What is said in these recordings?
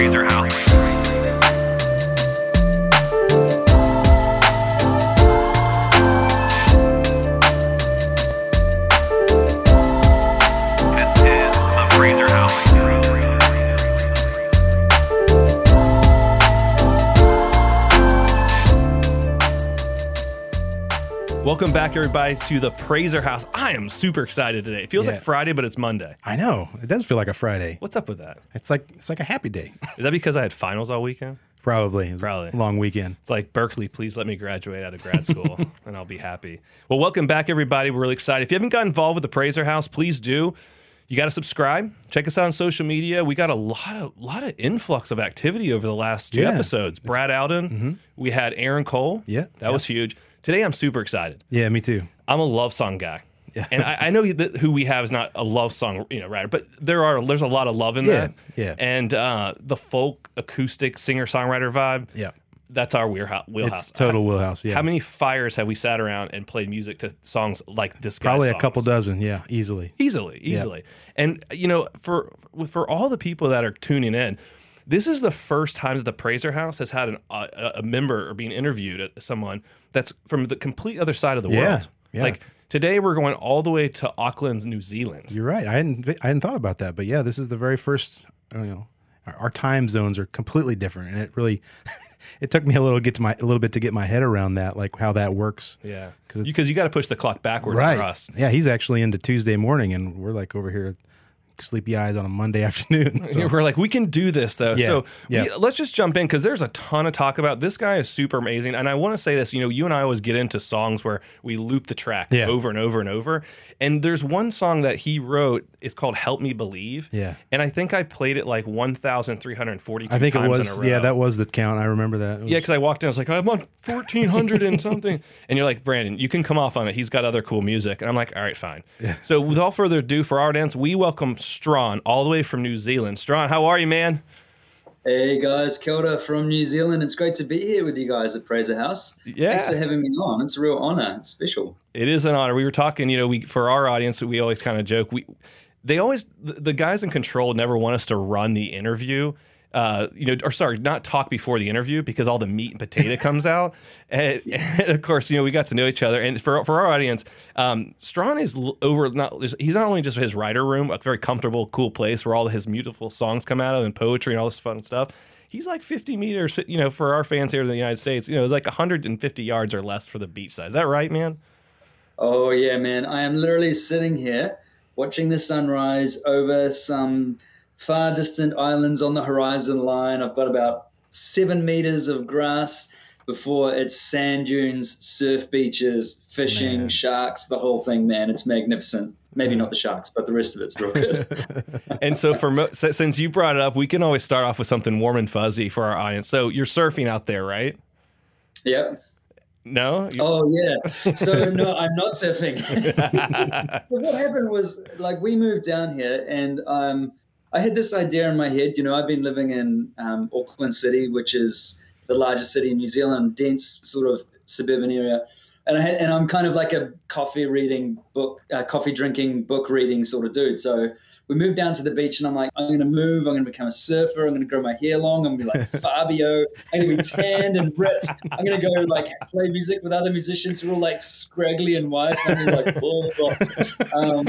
Praiser House. Welcome back, everybody, to the Praiser House. I am super excited today. It feels like Friday, but it's Monday. I know. It does feel like a Friday. What's up with that? It's like a happy day. Is that because I had finals all weekend? Probably. Long weekend. It's like, Berkeley, please let me graduate out of grad school, and I'll be happy. Well, welcome back, everybody. We're really excited. If you haven't got involved with the Praiser House, please do. You got to subscribe. Check us out on social media. We got a lot of influx of activity over the last two episodes. Brad Alden. Mm-hmm. We had Aaron Cole. Yeah. That was huge. Today, I'm super excited. Yeah, me too. I'm a love song guy. Yeah. And I know that who we have is not a love song writer, but there's a lot of love in there. Yeah. And the folk, acoustic, singer-songwriter vibe, that's our wheelhouse. It's total wheelhouse, yeah. How many fires have we sat around and played music to songs like this guy's? Probably a couple dozen, yeah, easily. Yeah. And, for all the people that are tuning in, this is the first time that the Praiser House has had a member or being interviewed, someone that's from the complete other side of the world. Yeah. Like today, we're going all the way to Auckland, New Zealand. You're right. I hadn't thought about that, but yeah, this is the very first. Our time zones are completely different, and it really it took me a little bit to get my head around that, like how that works. Yeah, because you got to push the clock backwards for us. Yeah, he's actually into Tuesday morning, and we're like over here. Sleepy eyes on a Monday afternoon. So. We're like, we can do this, though. Yeah, let's just jump in, because there's a ton of talk about. This guy is super amazing, and I want to say this. You and I always get into songs where we loop the track over and over and over, and there's one song that he wrote. It's called Help Me Believe, and I think I played it like 1,342 times in a row. I think it was, that was the count. I remember that. Yeah, because I walked in, I was like, I'm on 1,400 and something, and you're like, Brandon, you can come off on it. He's got other cool music, and I'm like, all right, fine. Yeah. So without further ado, for our dance, we welcome Strahan, all the way from New Zealand. Strahan, how are you, man? Hey, guys. Kia ora from New Zealand. It's great to be here with you guys at Praiser House. Yeah. Thanks for having me on. It's a real honor. It's special. It is an honor. We were talking, for our audience, we always kind of joke. The guys in control never want us to run the interview. Not talk before the interview, because all the meat and potato comes out. And of course, we got to know each other. And for our audience, Strahan is he's not only just his writer room, a very comfortable, cool place where all his beautiful songs come out of and poetry and all this fun stuff. He's like 50 meters, for our fans here in the United States, it's like 150 yards or less for the beach side. Is that right, man? Oh, yeah, man. I am literally sitting here watching the sunrise over some far distant islands on the horizon line. I've got about 7 meters of grass before it's sand dunes, surf beaches, fishing, sharks, the whole thing, man. It's magnificent. Maybe not the sharks, but the rest of it's real good. And so since you brought it up, we can always start off with something warm and fuzzy for our audience. So you're surfing out there, right? Yep. No? Oh, yeah. So, no, I'm not surfing. But what happened was, we moved down here, and I had this idea in my head. I've been living in Auckland City, which is the largest city in New Zealand, dense sort of suburban area. And I'm kind of like a coffee drinking, book reading sort of dude. So we moved down to the beach, and I'm like, I'm going to move. I'm going to become a surfer. I'm going to grow my hair long. I'm going to be like Fabio. I'm going to be tanned and ripped. I'm going to go play music with other musicians who are all scraggly and white. I'm gonna be like, blah, blah.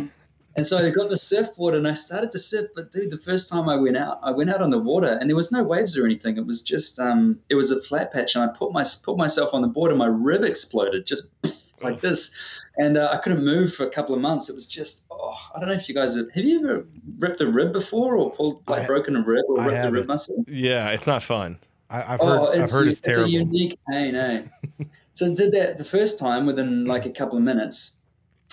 And so I got the surfboard and I started to surf. But, dude, the first time I went out on the water, and there was no waves or anything. It was just it was a flat patch. And I put myself on the board and my rib exploded just like this. And I couldn't move for a couple of months. It was just, I don't know if you guys have you ever ripped a rib before, or broken a rib, or ripped a rib muscle? Yeah, it's not fun. I've heard it's terrible. It's a unique pain, eh? So I did that the first time within a couple of minutes.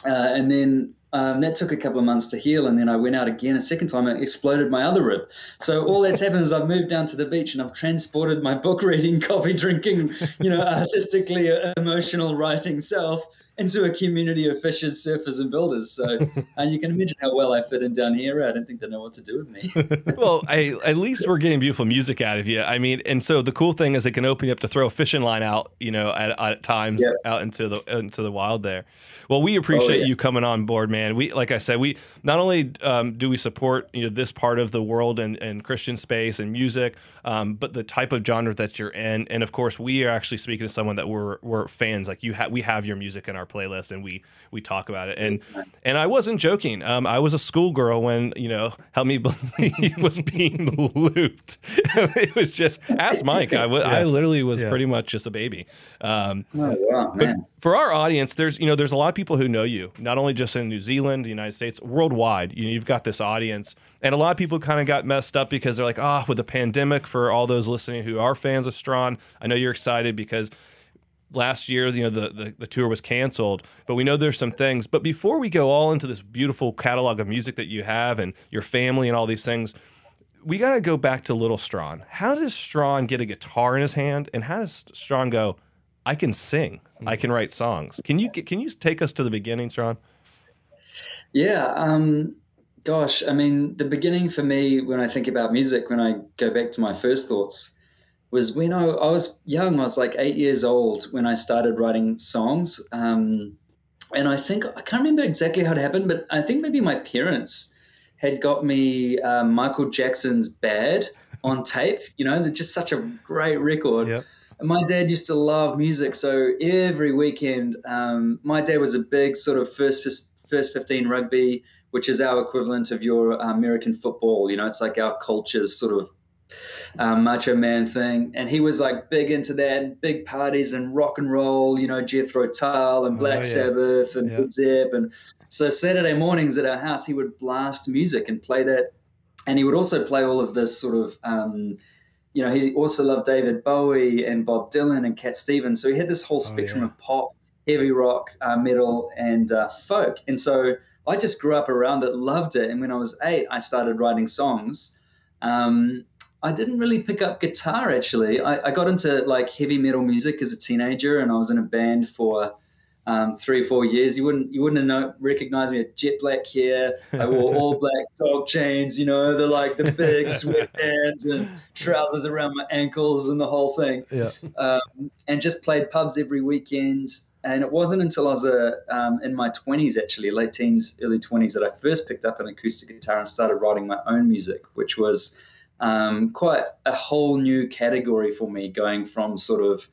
And then that took a couple of months to heal, and then I went out again a second time and exploded my other rib. So all that's happened is I've moved down to the beach, and I've transported my book reading, coffee drinking, artistically emotional writing self into a community of fishers, surfers, and builders. So you can imagine how well I fit in down here. I don't think they know what to do with me. Well, at least we're getting beautiful music out of you. I mean, and so the cool thing is it can open you up to throw a fishing line out, you know, at times out into the wild there. Well, we appreciate you coming on board, man. We, like I said, we not only do we support, you know, this part of the world and Christian space and music, but the type of genre that you're in. And of course, we are actually speaking to someone that we're fans. Like we have your music in our playlist, and we talk about it. And I wasn't joking. I was a schoolgirl when, you know, Help Me Believe was being looped. It was just, ask Mike. I literally was pretty much just a baby. But for our audience, there's a lot of people who know you, not only just in New Zealand, the United States, worldwide. You know, you've got this audience, and a lot of people kind of got messed up because they're like, with the pandemic. For all those listening who are fans of Strahan, I know you're excited because last year, you know, the tour was canceled, but we know there's some things. But before we go all into this beautiful catalog of music that you have and your family and all these things, we got to go back to little Strahan. How does Strahan get a guitar in his hand, and how does Strahan go, I can sing, I can write songs? Can you take us to the beginning, Strahan? Yeah. Gosh, I mean, the beginning for me, when I think about music, when I go back to my first thoughts, was when I was young. I was like 8 years old when I started writing songs. And I think, I can't remember exactly how it happened, but I think maybe my parents had got me Michael Jackson's Bad on tape. You know, they're just such a great record. Yep. And my dad used to love music. So every weekend, my dad was a big sort of first 15 rugby, which is our equivalent of your American football. You know, it's like our culture's sort of macho man thing, and he was like big into that, big parties and rock and roll, you know, Jethro Tull and Black Sabbath and Led Zepp. And so Saturday mornings at our house, he would blast music and play that, and he would also play all of this sort of, you know, he also loved David Bowie and Bob Dylan and Cat Stevens. So he had this whole spectrum of pop, heavy rock, metal, and folk. And so I just grew up around it, loved it, and when I was 8, I started writing songs. I didn't really pick up guitar, actually. I got into like heavy metal music as a teenager, and I was in a band for 3 or 4 years. You wouldn't recognize me. I had jet black hair. I wore all black dog chains, you know, the big sweatbands and trousers around my ankles and the whole thing. Yeah. And just played pubs every weekend. And it wasn't until I was in my 20s, actually, late teens, early 20s, that I first picked up an acoustic guitar and started writing my own music, which was quite a whole new category for me, going from sort of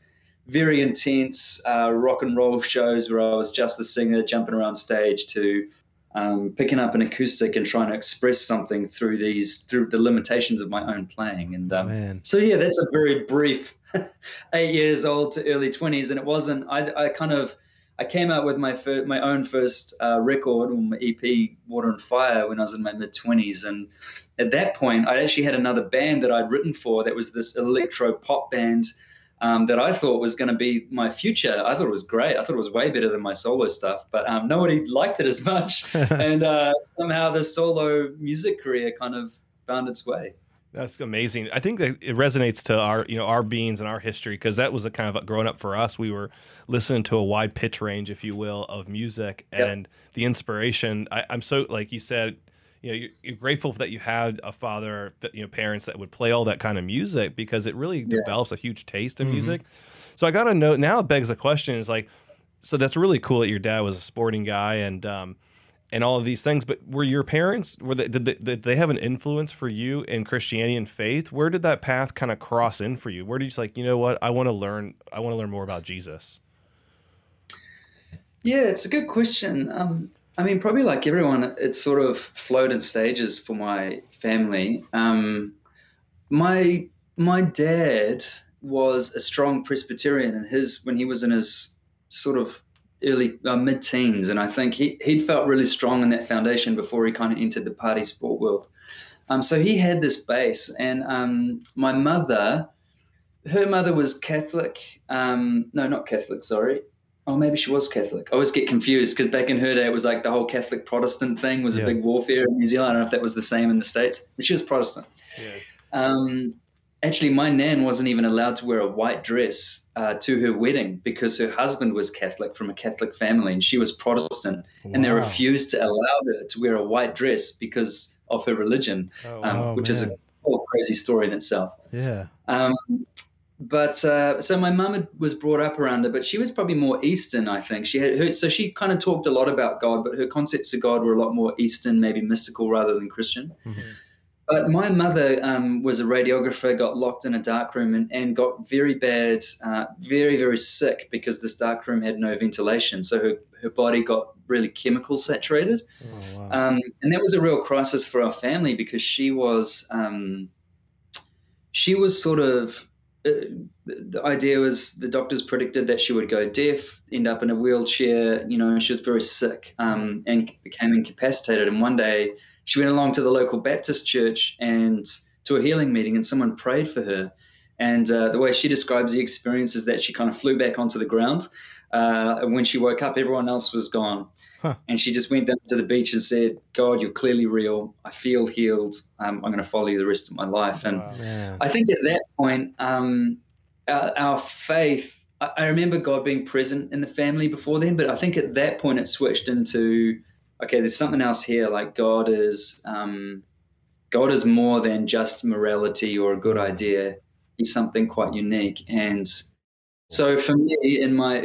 very intense rock and roll shows where I was just the singer jumping around stage to picking up an acoustic and trying to express something through the limitations of my own playing. And so, yeah, that's a very brief 8 years old to early 20s. And it wasn't, I came out with my own first record, or my EP, Water and Fire, when I was in my mid-20s. And at that point, I actually had another band that I'd written for that was this electro-pop band that I thought was going to be my future. I thought it was great. I thought it was way better than my solo stuff, but nobody liked it as much. And somehow the solo music career kind of found its way. That's amazing. I think that it resonates to our beings and our history, because that was the kind of growing up for us. We were listening to a wide pitch range, if you will, of music, and the inspiration. I'm so, like you said, you know, you're grateful that you had a father, you know, parents that would play all that kind of music, because it really develops a huge taste in music. So I got to know now. It begs the question: is like, so that's really cool that your dad was a sporting guy and all of these things, but were your parents, did they have an influence for you in Christianity and faith? Where did that path kind of cross in for you? Where did you like, you know what, I want to learn more about Jesus? Yeah, it's a good question. I mean, probably like everyone, it sort of flowed in stages for my family. My dad was a strong Presbyterian, and when he was in his sort of early mid-teens, and I think he'd felt really strong in that foundation before he kind of entered the party sport world. So he had this base, and my mother, her mother was Catholic. No, not Catholic, sorry. Oh, maybe she was Catholic. I always get confused, because back in her day, it was like the whole Catholic Protestant thing was a big warfare in New Zealand. I don't know if that was the same in the States, but she was Protestant. Yeah. Actually, my nan wasn't even allowed to wear a white dress to her wedding because her husband was Catholic from a Catholic family and she was Protestant. Wow. And they refused to allow her to wear a white dress because of her religion, which is a whole crazy story in itself. Yeah. So my mum was brought up around her, but she was probably more Eastern, I think. So she kind of talked a lot about God, but her concepts of God were a lot more Eastern, maybe mystical rather than Christian. Mm-hmm. But my mother was a radiographer, got locked in a dark room and got very bad, very, very sick because this dark room had no ventilation. So her body got really chemical saturated. Oh, wow. And that was a real crisis for our family because she was sort of, the idea was the doctors predicted that she would go deaf, end up in a wheelchair. You know, she was very sick and became incapacitated. And one day, she went along to the local Baptist church and to a healing meeting, and someone prayed for her. And the way she describes the experience is that she kind of flew back onto the ground. And when she woke up, everyone else was gone. Huh. And she just went down to the beach and said, God, you're clearly real. I feel healed. I'm going to follow you the rest of my life. And I think at that point, our faith, I remember God being present in the family before then, but I think at that point it switched into, okay, there's something else here. Like God is more than just morality or a good idea. He's something quite unique. And so for me, in my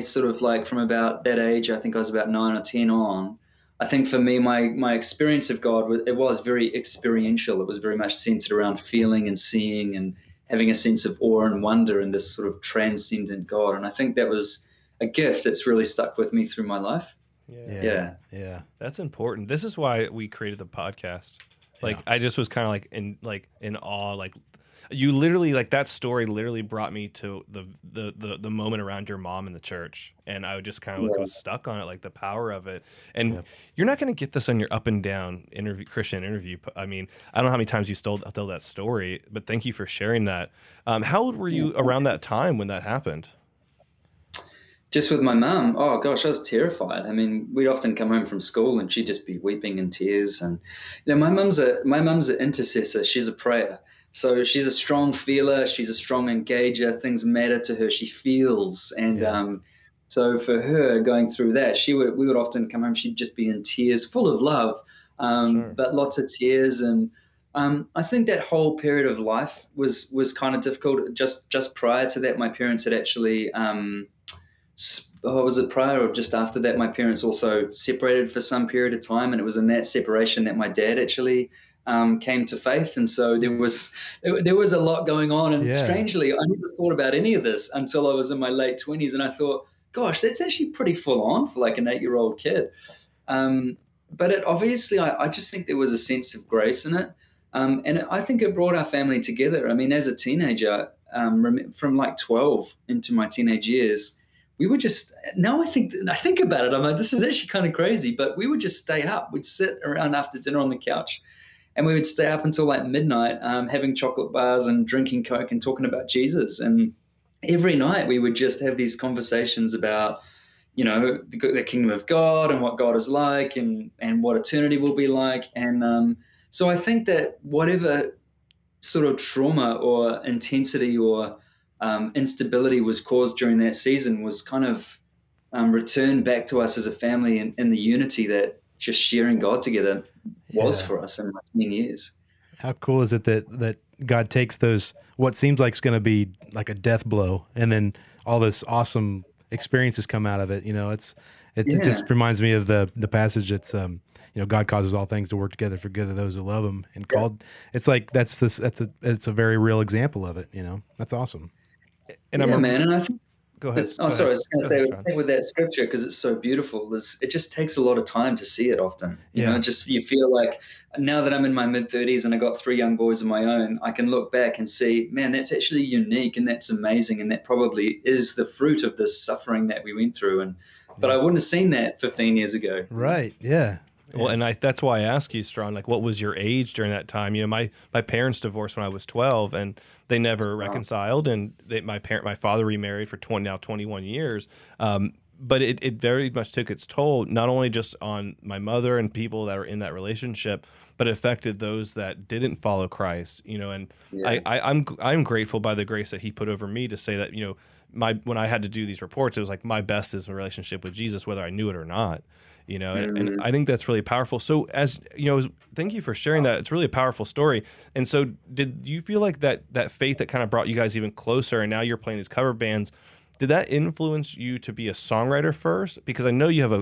sort of like from about that age, I think I was about 9 or 10 on. I think for me, my experience of God was very experiential. It was very much centered around feeling and seeing and having a sense of awe and wonder and this sort of transcendent God. And I think that was a gift that's really stuck with me through my life. Yeah. That's important. This is why we created the podcast. Like I just was kind of in awe. Like you literally, like that story literally brought me to the moment around your mom in the church. And I just kind of was stuck on it, like the power of it. And you're not going to get this on your up and down Christian interview. I mean, I don't know how many times you told that story, but thank you for sharing that. How old were you around that time when that happened? Just with my mum, oh gosh, I was terrified. I mean, we'd often come home from school and she'd just be weeping in tears. And you know, my mum's an intercessor. She's a prayer, so she's a strong feeler. She's a strong engager. Things matter to her. She feels, and so for her going through that, we would often come home. She'd just be in tears, full of love, but lots of tears. And I think that whole period of life was kind of difficult. Just prior to that, my parents had actually. Was it prior or just after that? My parents also separated for some period of time, and it was in that separation that my dad actually came to faith. And so there was a lot going on. And strangely, I never thought about any of this until I was in my late 20s, and I thought, gosh, that's actually pretty full on for like an 8-year-old kid. But it obviously, I just think there was a sense of grace in it, and I think it brought our family together. I mean, as a teenager, from like 12 into my teenage years. We would just, now I think about it, I'm like, this is actually kind of crazy, but we would just stay up. We'd sit around after dinner on the couch and we would stay up until like midnight having chocolate bars and drinking Coke and talking about Jesus. And every night we would just have these conversations about, you know, the kingdom of God and what God is like and what eternity will be like. And so I think that whatever sort of trauma or intensity or instability was caused during that season was kind of returned back to us as a family and the unity that just sharing God together was for us in 10 years. How cool is it that God takes those, what seems like it's going to be like a death blow, and then all this awesome experiences come out of it. You know, it just reminds me of the passage that's, you know, God causes all things to work together for good of those who love him and called. It's like, it's a very real example of it. You know, that's awesome. And I think. Go ahead. Oh, sorry. I was going to say with that scripture because it's so beautiful. It just takes a lot of time to see it. Often, you know, just you feel like now that I'm in my mid-30s and I got 3 young boys of my own, I can look back and see, man, that's actually unique and that's amazing and that probably is the fruit of this suffering that we went through. But I wouldn't have seen that 15 years ago. Right. Yeah. Well, and that's why I ask you, Strahan, like, what was your age during that time? You know, my parents divorced when I was 12, and they never reconciled. And my father remarried for now 21 years. but it very much took its toll, not only just on my mother and people that are in that relationship, but it affected those that didn't follow Christ, you know. And yeah. I'm grateful by the grace that he put over me to say that, you know, when I had to do these reports, it was like my best is my relationship with Jesus, whether I knew it or not, you know. Mm-hmm. And I think that's really powerful. So as you know, thank you for sharing that. It's really a powerful story. And so did you feel like that faith that kind of brought you guys even closer, and now you're playing these cover bands, did that influence you to be a songwriter first? Because I know you have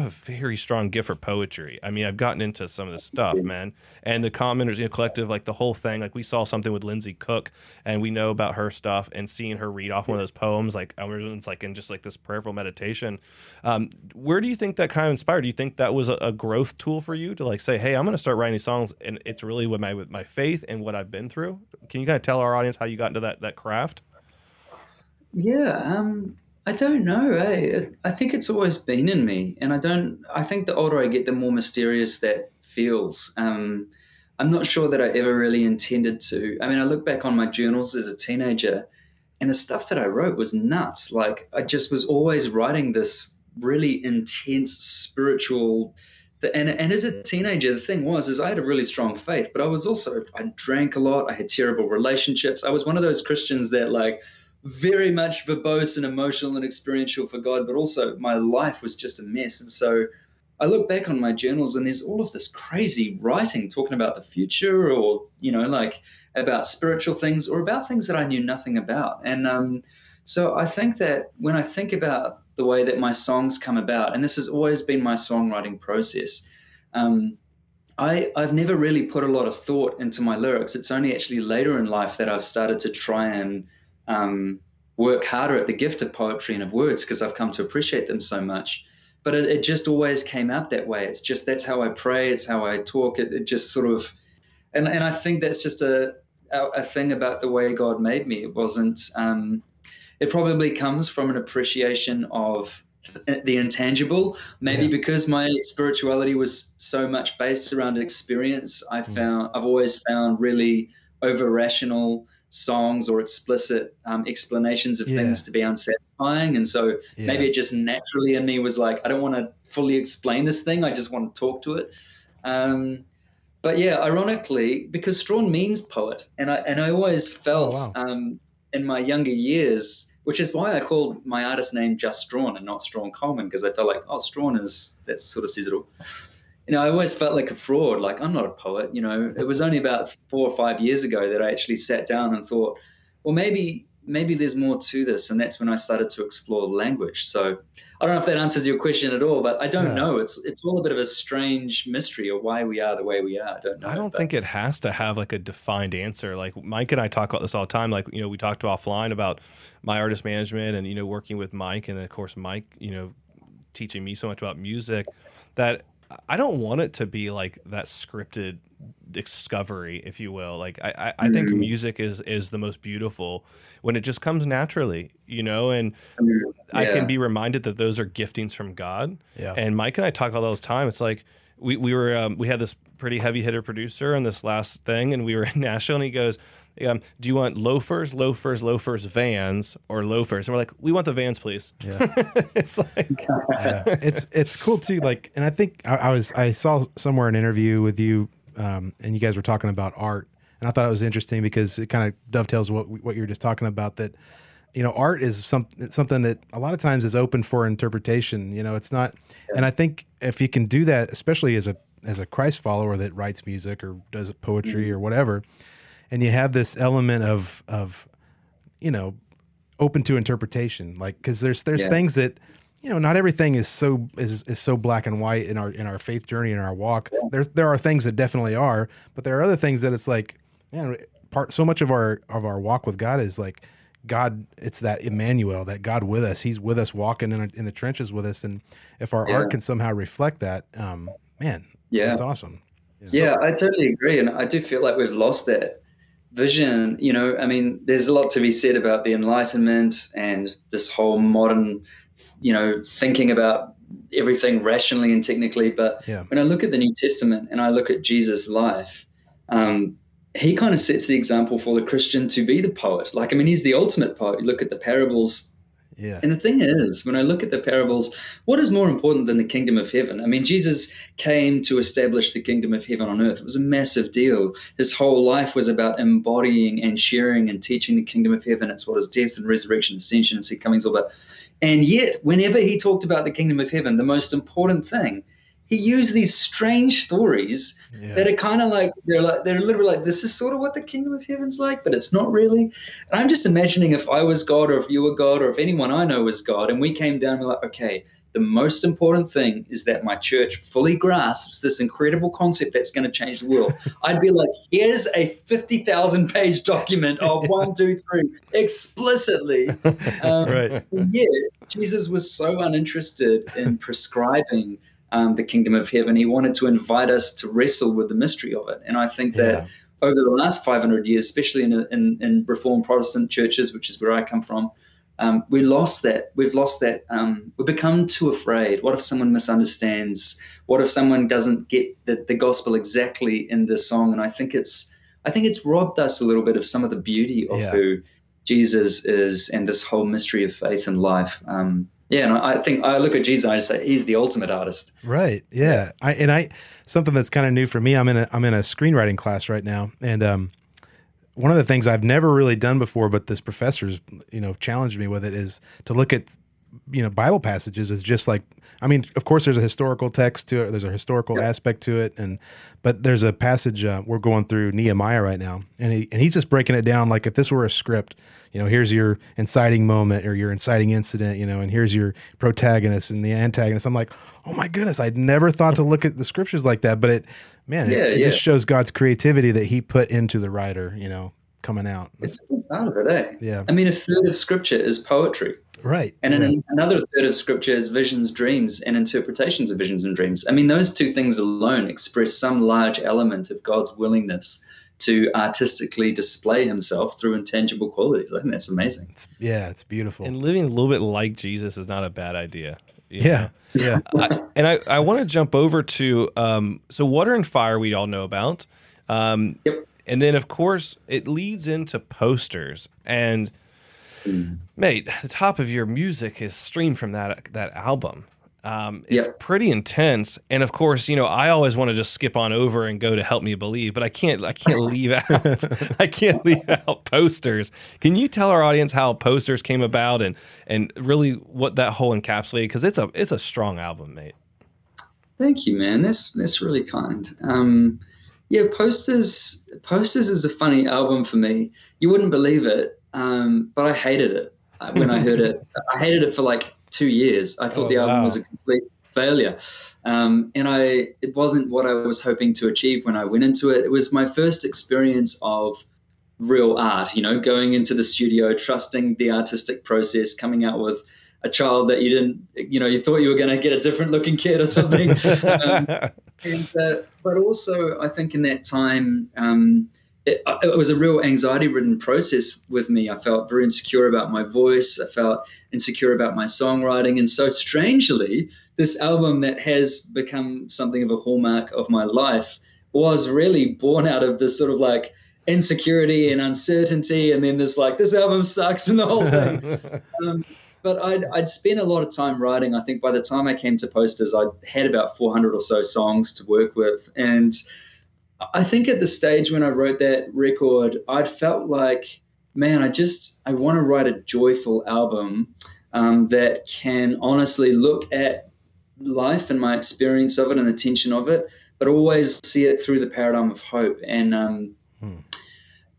a very strong gift for poetry. I mean, I've gotten into some of this stuff, man. And the Commoners, you know, Collective, like the whole thing, like we saw something with Lindsay Cook and we know about her stuff, and seeing her read off one of those poems, like everyone's like in just like this prayerful meditation. Where do you think that kind of inspired? Do you think that was a growth tool for you to like say, hey, I'm going to start writing these songs, and it's really with my faith and what I've been through? Can you kind of tell our audience how you got into that craft? Yeah, I don't know. I think it's always been in me, and I think the older I get, the more mysterious that feels. I'm not sure that I ever really intended to. I mean, I look back on my journals as a teenager, and the stuff that I wrote was nuts. Like, I just was always writing this really intense spiritual. And as a teenager, the thing was I had a really strong faith, but I drank a lot. I had terrible relationships. I was one of those Christians that like. Very much verbose and emotional and experiential for God, but also my life was just a mess. And so I look back on my journals and there's all of this crazy writing talking about the future or, you know, like about spiritual things or about things that I knew nothing about. And so I think that when I think about the way that my songs come about, and this has always been my songwriting process, I've never really put a lot of thought into my lyrics. It's only actually later in life that I've started to try and work harder at the gift of poetry and of words, because I've come to appreciate them so much. But it just always came out that way. It's just, that's how I pray. It's how I talk. It just sort of, and I think that's just a thing about the way God made me. It wasn't, it probably comes from an appreciation of the intangible, maybe. Yeah. Because my spirituality was so much based around experience. I've always found really over-rational songs or explicit explanations of things to be unsatisfying, and so maybe it just naturally in me was like, I don't want to fully explain this thing, I just want to talk to it. But yeah, ironically, because Strahan means poet, and I always felt in my younger years, which is why I called my artist name just Strahan and not Strahan Coleman, because I felt like, Strahan is, that sort of says it all. You know, I always felt like a fraud, like I'm not a poet, you know. It was only about 4 or 5 years ago that I actually sat down and thought, well, maybe there's more to this. And that's when I started to explore language. So I don't know if that answers your question at all, but I don't know. It's all a bit of a strange mystery of why we are the way we are. I don't know. I don't think it has to have like a defined answer. Like Mike and I talk about this all the time. Like, you know, we talked offline about my artist management and, you know, working with Mike, and then of course Mike, you know, teaching me so much about music, that I don't want it to be like that scripted discovery, if you will. Like I think music is the most beautiful when it just comes naturally, you know, and I can be reminded that those are giftings from God. Yeah. And Mike and I talk all the time. It's like we had this pretty heavy hitter producer on this last thing, and we were in Nashville, and he goes, do you want loafers, Vans, or loafers? And we're like, we want the Vans, please. Yeah. It's like, it's cool too. Like, and I think I saw somewhere an interview with you, and you guys were talking about art, and I thought it was interesting because it kind of dovetails what you were just talking about, that, you know, art is something that a lot of times is open for interpretation, you know, it's not. And I think if you can do that, especially as a Christ follower that writes music or does poetry or whatever, and you have this element of, you know, open to interpretation, like, cause there's things that, you know, not everything is so black and white in our faith journey, in our walk. There are things that definitely are, but there are other things that it's like, man, so much of our walk with God is like God, it's that Emmanuel, that God with us, he's with us walking in the trenches with us. And if our art can somehow reflect that, man, that's awesome. Yeah, I totally agree. And I do feel like we've lost that vision. You know, I mean, there's a lot to be said about the Enlightenment and this whole modern, you know, thinking about everything rationally and technically. But when I look at the New Testament and I look at Jesus' life, he kind of sets the example for the Christian to be the poet. Like, I mean, he's the ultimate poet. You look at the parables Yeah. And the thing is, when I look at the parables, what is more important than the kingdom of heaven? I mean, Jesus came to establish the kingdom of heaven on earth. It was a massive deal. His whole life was about embodying and sharing and teaching the kingdom of heaven. It's what his death and resurrection, ascension and second coming is all about. And yet, whenever he talked about the kingdom of heaven, the most important thing, he used these strange stories that are kind of like, they're literally like, this is sort of what the kingdom of heaven's like, but it's not really. And I'm just imagining if I was God, or if you were God, or if anyone I know was God, and we came down and we're like, okay, the most important thing is that my church fully grasps this incredible concept that's going to change the world. I'd be like, here's a 50,000 page document of 1, 2, 3 explicitly. Right. Yeah, Jesus was so uninterested in prescribing the kingdom of heaven. He wanted to invite us to wrestle with the mystery of it. And I think that over the last 500 years, especially in Reformed Protestant churches, which is where I come from, we lost that. We've lost that. We've become too afraid. What if someone misunderstands? What if someone doesn't get the gospel exactly in this song? And I think it's robbed us a little bit of some of the beauty of who Jesus is and this whole mystery of faith and life. Yeah, and I think I look at Jesus, I say he's the ultimate artist. Right. Yeah. I something that's kind of new for me. I'm in a screenwriting class right now, and one of the things I've never really done before, but this professor's challenged me with it, is to look at Bible passages as just like, I mean, of course there's a historical text to it, there's a historical aspect to it, but there's a passage we're going through Nehemiah right now, and he's just breaking it down like if this were a script, here's your inciting moment or your inciting incident, and here's your protagonist and the antagonist. I'm like, oh my goodness, I'd never thought to look at the scriptures like that, but it just shows God's creativity that he put into the writer, coming out. It's a big part of it, eh? Yeah. I mean, a third of scripture is poetry. Right. And another third of scripture is visions, dreams, and interpretations of visions and dreams. I mean, those two things alone express some large element of God's willingness to artistically display himself through intangible qualities. I think that's amazing. It's beautiful. And living a little bit like Jesus is not a bad idea. Yeah. I want to jump over to, so Water and Fire we all know about. Yep. And then, of course, it leads into Posters. And, mate, the top of your music is streamed from that album. It's pretty intense. And, of course, I always want to just skip on over and go to Help Me Believe, but I can't leave out Posters. Can you tell our audience how Posters came about and really what that whole encapsulated? Because it's a strong album, mate. Thank you, man. That's really kind. Yeah, Posters is a funny album for me. You wouldn't believe it, but I hated it when I heard it. I hated it for like 2 years. I thought the album was a complete failure, and it wasn't what I was hoping to achieve when I went into it. It was my first experience of real art, going into the studio, trusting the artistic process, coming out with a child that you didn't, you thought you were going to get a different looking kid or something. But also I think in that time, it was a real anxiety ridden process with me. I felt very insecure about my voice. I felt insecure about my songwriting. And so strangely, this album that has become something of a hallmark of my life was really born out of this sort of like insecurity and uncertainty. And then this album sucks and the whole thing. But I'd spent a lot of time writing. I think by the time I came to Posters, I had about 400 or so songs to work with. And I think at the stage when I wrote that record, I'd felt like, man, I want to write a joyful album that can honestly look at life and my experience of it and the tension of it, but always see it through the paradigm of hope. And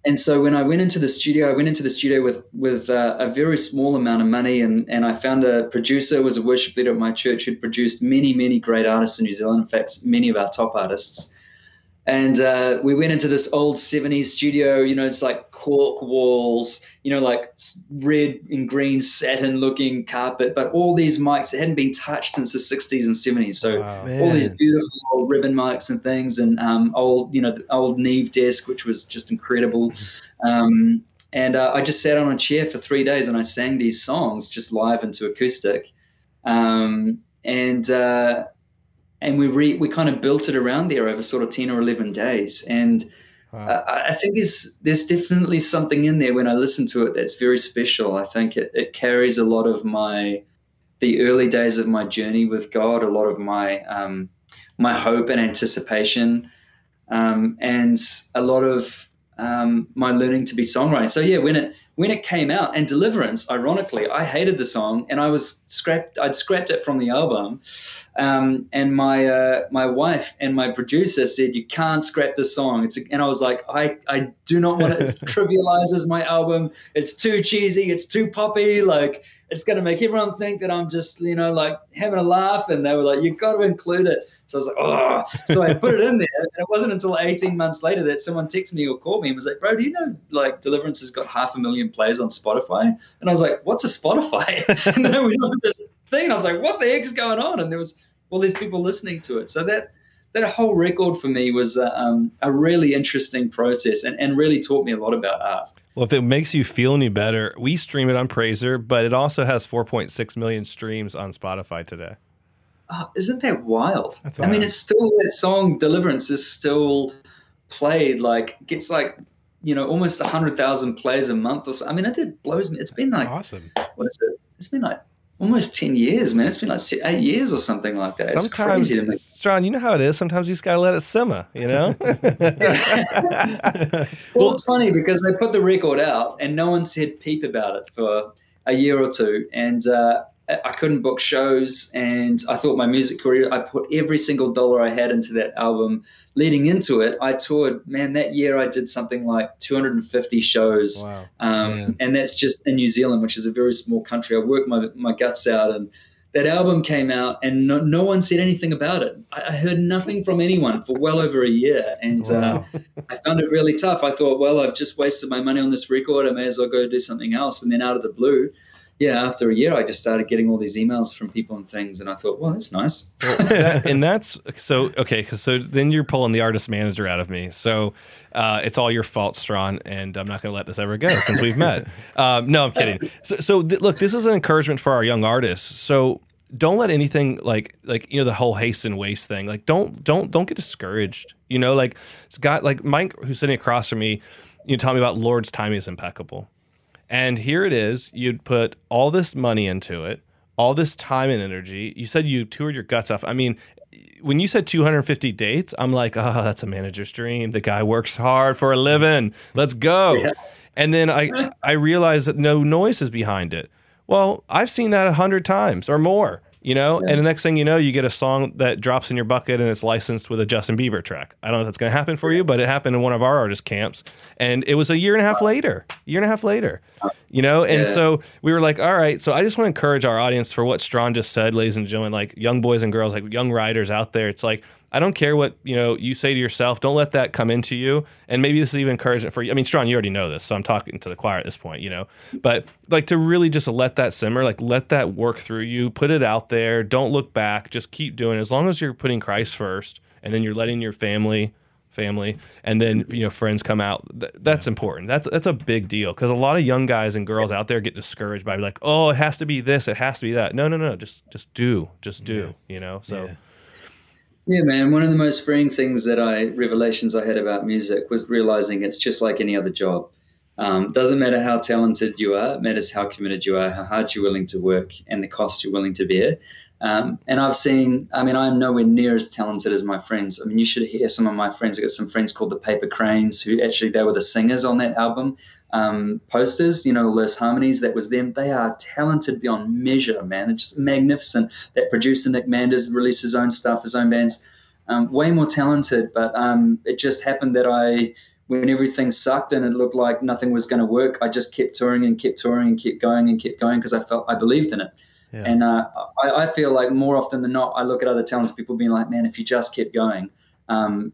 And so when I went into the studio with a very small amount of money, and I found a producer who was a worship leader at my church who'd produced many, many great artists in New Zealand, in fact, many of our top artists. And we went into this old 70s studio, it's like cork walls, like red and green satin looking carpet, but all these mics that hadn't been touched since the 60s and 70s. So all these beautiful old ribbon mics and things, and the old Neve desk, which was just incredible. And I just sat on a chair for 3 days and I sang these songs just live into acoustic. And we kind of built it around there over sort of 10 or 11 days. And I think there's definitely something in there when I listen to it that's very special. I think it carries a lot of the early days of my journey with God, a lot of my hope and anticipation, and a lot of my learning to be songwriting. So yeah, when it came out, and Deliverance, ironically, I hated the song, and I'd scrapped it from the album, and my wife and my producer said, "You can't scrap this song." And I was like, "I do not want it. It trivializes my album. It's too cheesy. It's too poppy. Like, it's going to make everyone think that I'm just, like, having a laugh." And they were like, "You've got to include it." So I was like, "Oh." So I put it in there. And it wasn't until 18 months later that someone texted me or called me and was like, "Bro, do you know, like, Deliverance has got 500,000 plays on Spotify?" And I was like, "What's a Spotify?" And then we looked at this thing, and I was like, "What the heck's going on?" And there was all these people listening to it. So that whole record for me was a really interesting process and really taught me a lot about art. Well, if it makes you feel any better, we stream it on Praiser, but it also has 4.6 million streams on Spotify today. Oh, isn't that wild? That's awesome. I mean, it's still, that song Deliverance is still played, like, gets like, almost 100,000 plays a month or so. I mean, it blows me. It's been like, awesome. What is it? It's been like almost 10 years, man. It's been like 8 years or something like that. Sometimes, it's crazy. Strahan, you know how it is. Sometimes you just got to let it simmer, Well, it's funny because they put the record out and no one said peep about it for a year or two. And I couldn't book shows, and I thought my music career, I put every single dollar I had into that album. Leading into it, I toured, man, that year I did something like 250 shows. Wow. And that's just in New Zealand, which is a very small country. I worked my guts out, and that album came out, and no one said anything about it. I heard nothing from anyone for well over a year, and wow. I found it really tough. I thought, well, I've just wasted my money on this record. I may as well go do something else. And then out of the blue, yeah, after a year, I just started getting all these emails from people and things, and I thought, well, that's nice. And that's so okay. So then you're pulling the artist manager out of me. So it's all your fault, Strahan, and I'm not going to let this ever go since we've met. No, I'm kidding. So look, this is an encouragement for our young artists. So don't let anything like the whole haste and waste thing. Like don't get discouraged. Like it's got like Mike, who's sitting across from me, tell me about Lord's timing is impeccable. And here it is, you'd put all this money into it, all this time and energy. You said you toured your guts off. I mean, when you said 250 dates, I'm like, oh, that's a manager's dream. The guy works hard for a living. Let's go. Yeah. And then I realized that no noise is behind it. Well, I've seen that 100 times or more, Yeah. And the next thing you know, you get a song that drops in your bucket and it's licensed with a Justin Bieber track. I don't know if that's going to happen for you, but it happened in one of our artist camps, and it was a year and a half later, And so we were like, all right, so I just want to encourage our audience for what Strahan just said, ladies and gentlemen, like young boys and girls, like young writers out there. It's like, I don't care what, you say to yourself, don't let that come into you. And maybe this is even encouragement for you. I mean, Strahan, you already know this, so I'm talking to the choir at this point, but like to really just let that simmer, like let that work through you, put it out there. Don't look back. Just keep doing it. As long as you're putting Christ first, and then you're letting your family, and then, friends come out. That's important. That's a big deal. Cause a lot of young guys and girls out there get discouraged by like, oh, it has to be this. It has to be that. No. Just do, so. Yeah. Yeah, man, one of the most freeing things revelations I had about music was realizing it's just like any other job. Doesn't matter how talented you are, it matters how committed you are, how hard you're willing to work, and the costs you're willing to bear. And I've seen, I'm nowhere near as talented as my friends. You should hear some of my friends. I've got some friends called the Paper Cranes, who actually, they were the singers on that album. Posters, Les Harmonies, that was them. They are talented beyond measure, man. They're just magnificent. That producer, Nick Manders, released his own stuff, his own bands. Way more talented, but it just happened that when everything sucked and it looked like nothing was going to work, I just kept touring and kept touring and kept going because I believed in it. Yeah. And I feel like more often than not, I look at other talented people being like, man, if you just kept going,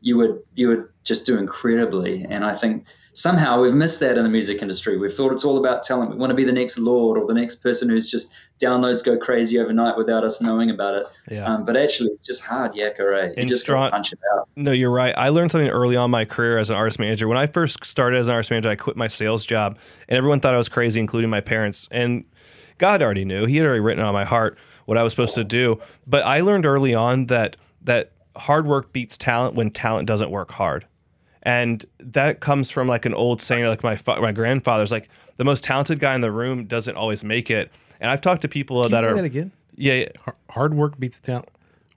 you would just do incredibly. And I think somehow we've missed that in the music industry. We've thought it's all about talent. We want to be the next Lord or the next person who's just downloads go crazy overnight without us knowing about it. Yeah. But actually, it's just hard yakka, right? You just can't punch it out. No, you're right. I learned something early on in my career as an artist manager. When I first started as an artist manager, I quit my sales job, and everyone thought I was crazy, including my parents. And God already knew. He had already written on my heart what I was supposed to do. But I learned early on that hard work beats talent when talent doesn't work hard. And that comes from like an old saying, like my grandfather's like, the most talented guy in the room doesn't always make it. And I've talked to people that are... Can you say that again? Yeah. Hard work beats talent.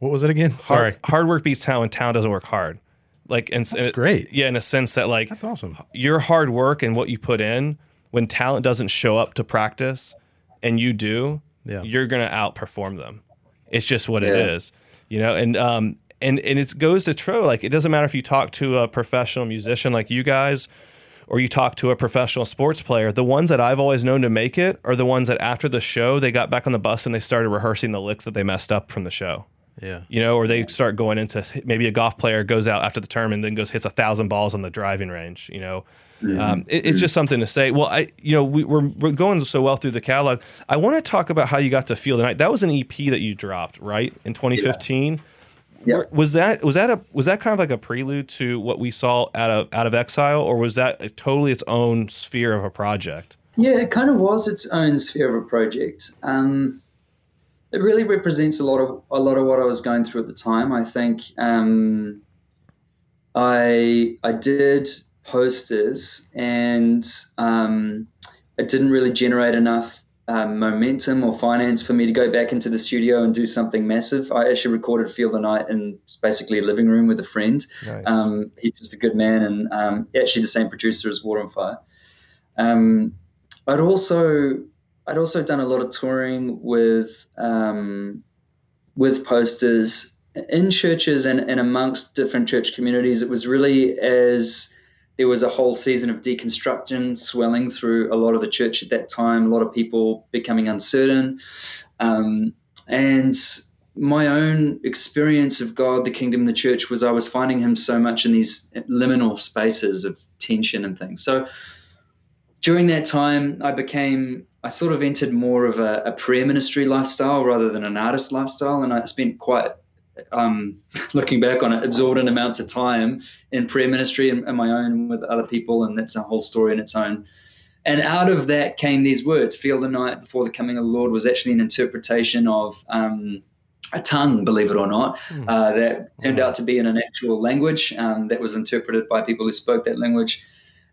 What was it again? Sorry. Hard work beats talent. Talent doesn't work hard. Like, and that's great. Yeah, in a sense that like... That's awesome. Your hard work and what you put in, when talent doesn't show up to practice and you do, you're going to outperform them. It's just what it is, you know? And it goes to true, like, it doesn't matter if you talk to a professional musician like you guys or you talk to a professional sports player. The ones that I've always known to make it are the ones that after the show, they got back on the bus and they started rehearsing the licks that they messed up from the show. Yeah. You know, or they start going into, maybe a golf player goes out after the term and then goes hits 1,000 balls on the driving range, you know. Yeah. It's just something to say. Well, we're going so well through the catalog. I want to talk about how you got to Feel the Night. That was an EP that you dropped, right, in 2015. Yeah. Yeah. Was that kind of like a prelude to what we saw out of Exile, or was that totally its own sphere of a project? Yeah, it kind of was its own sphere of a project. It really represents a lot of what I was going through at the time. I think I did Posters, and it didn't really generate enough momentum or finance for me to go back into the studio and do something massive. I actually recorded Feel the Night in basically a living room with a friend. Nice. He's just a good man, and actually the same producer as Water and Fire. I'd also done a lot of touring with Posters in churches and amongst different church communities. It was really as there was a whole season of deconstruction swelling through a lot of the church at that time, a lot of people becoming uncertain. And my own experience of God, the kingdom, the church was I was finding him so much in these liminal spaces of tension and things. So during that time, I sort of entered more of a prayer ministry lifestyle rather than an artist lifestyle. And I spent quite looking back on it, exorbitant amounts of time in prayer ministry and my own with other people, and that's a whole story in its own. And out of that came these words. Feel the Night before the coming of the Lord was actually an interpretation of a tongue, believe it or not, that turned out to be in an actual language that was interpreted by people who spoke that language.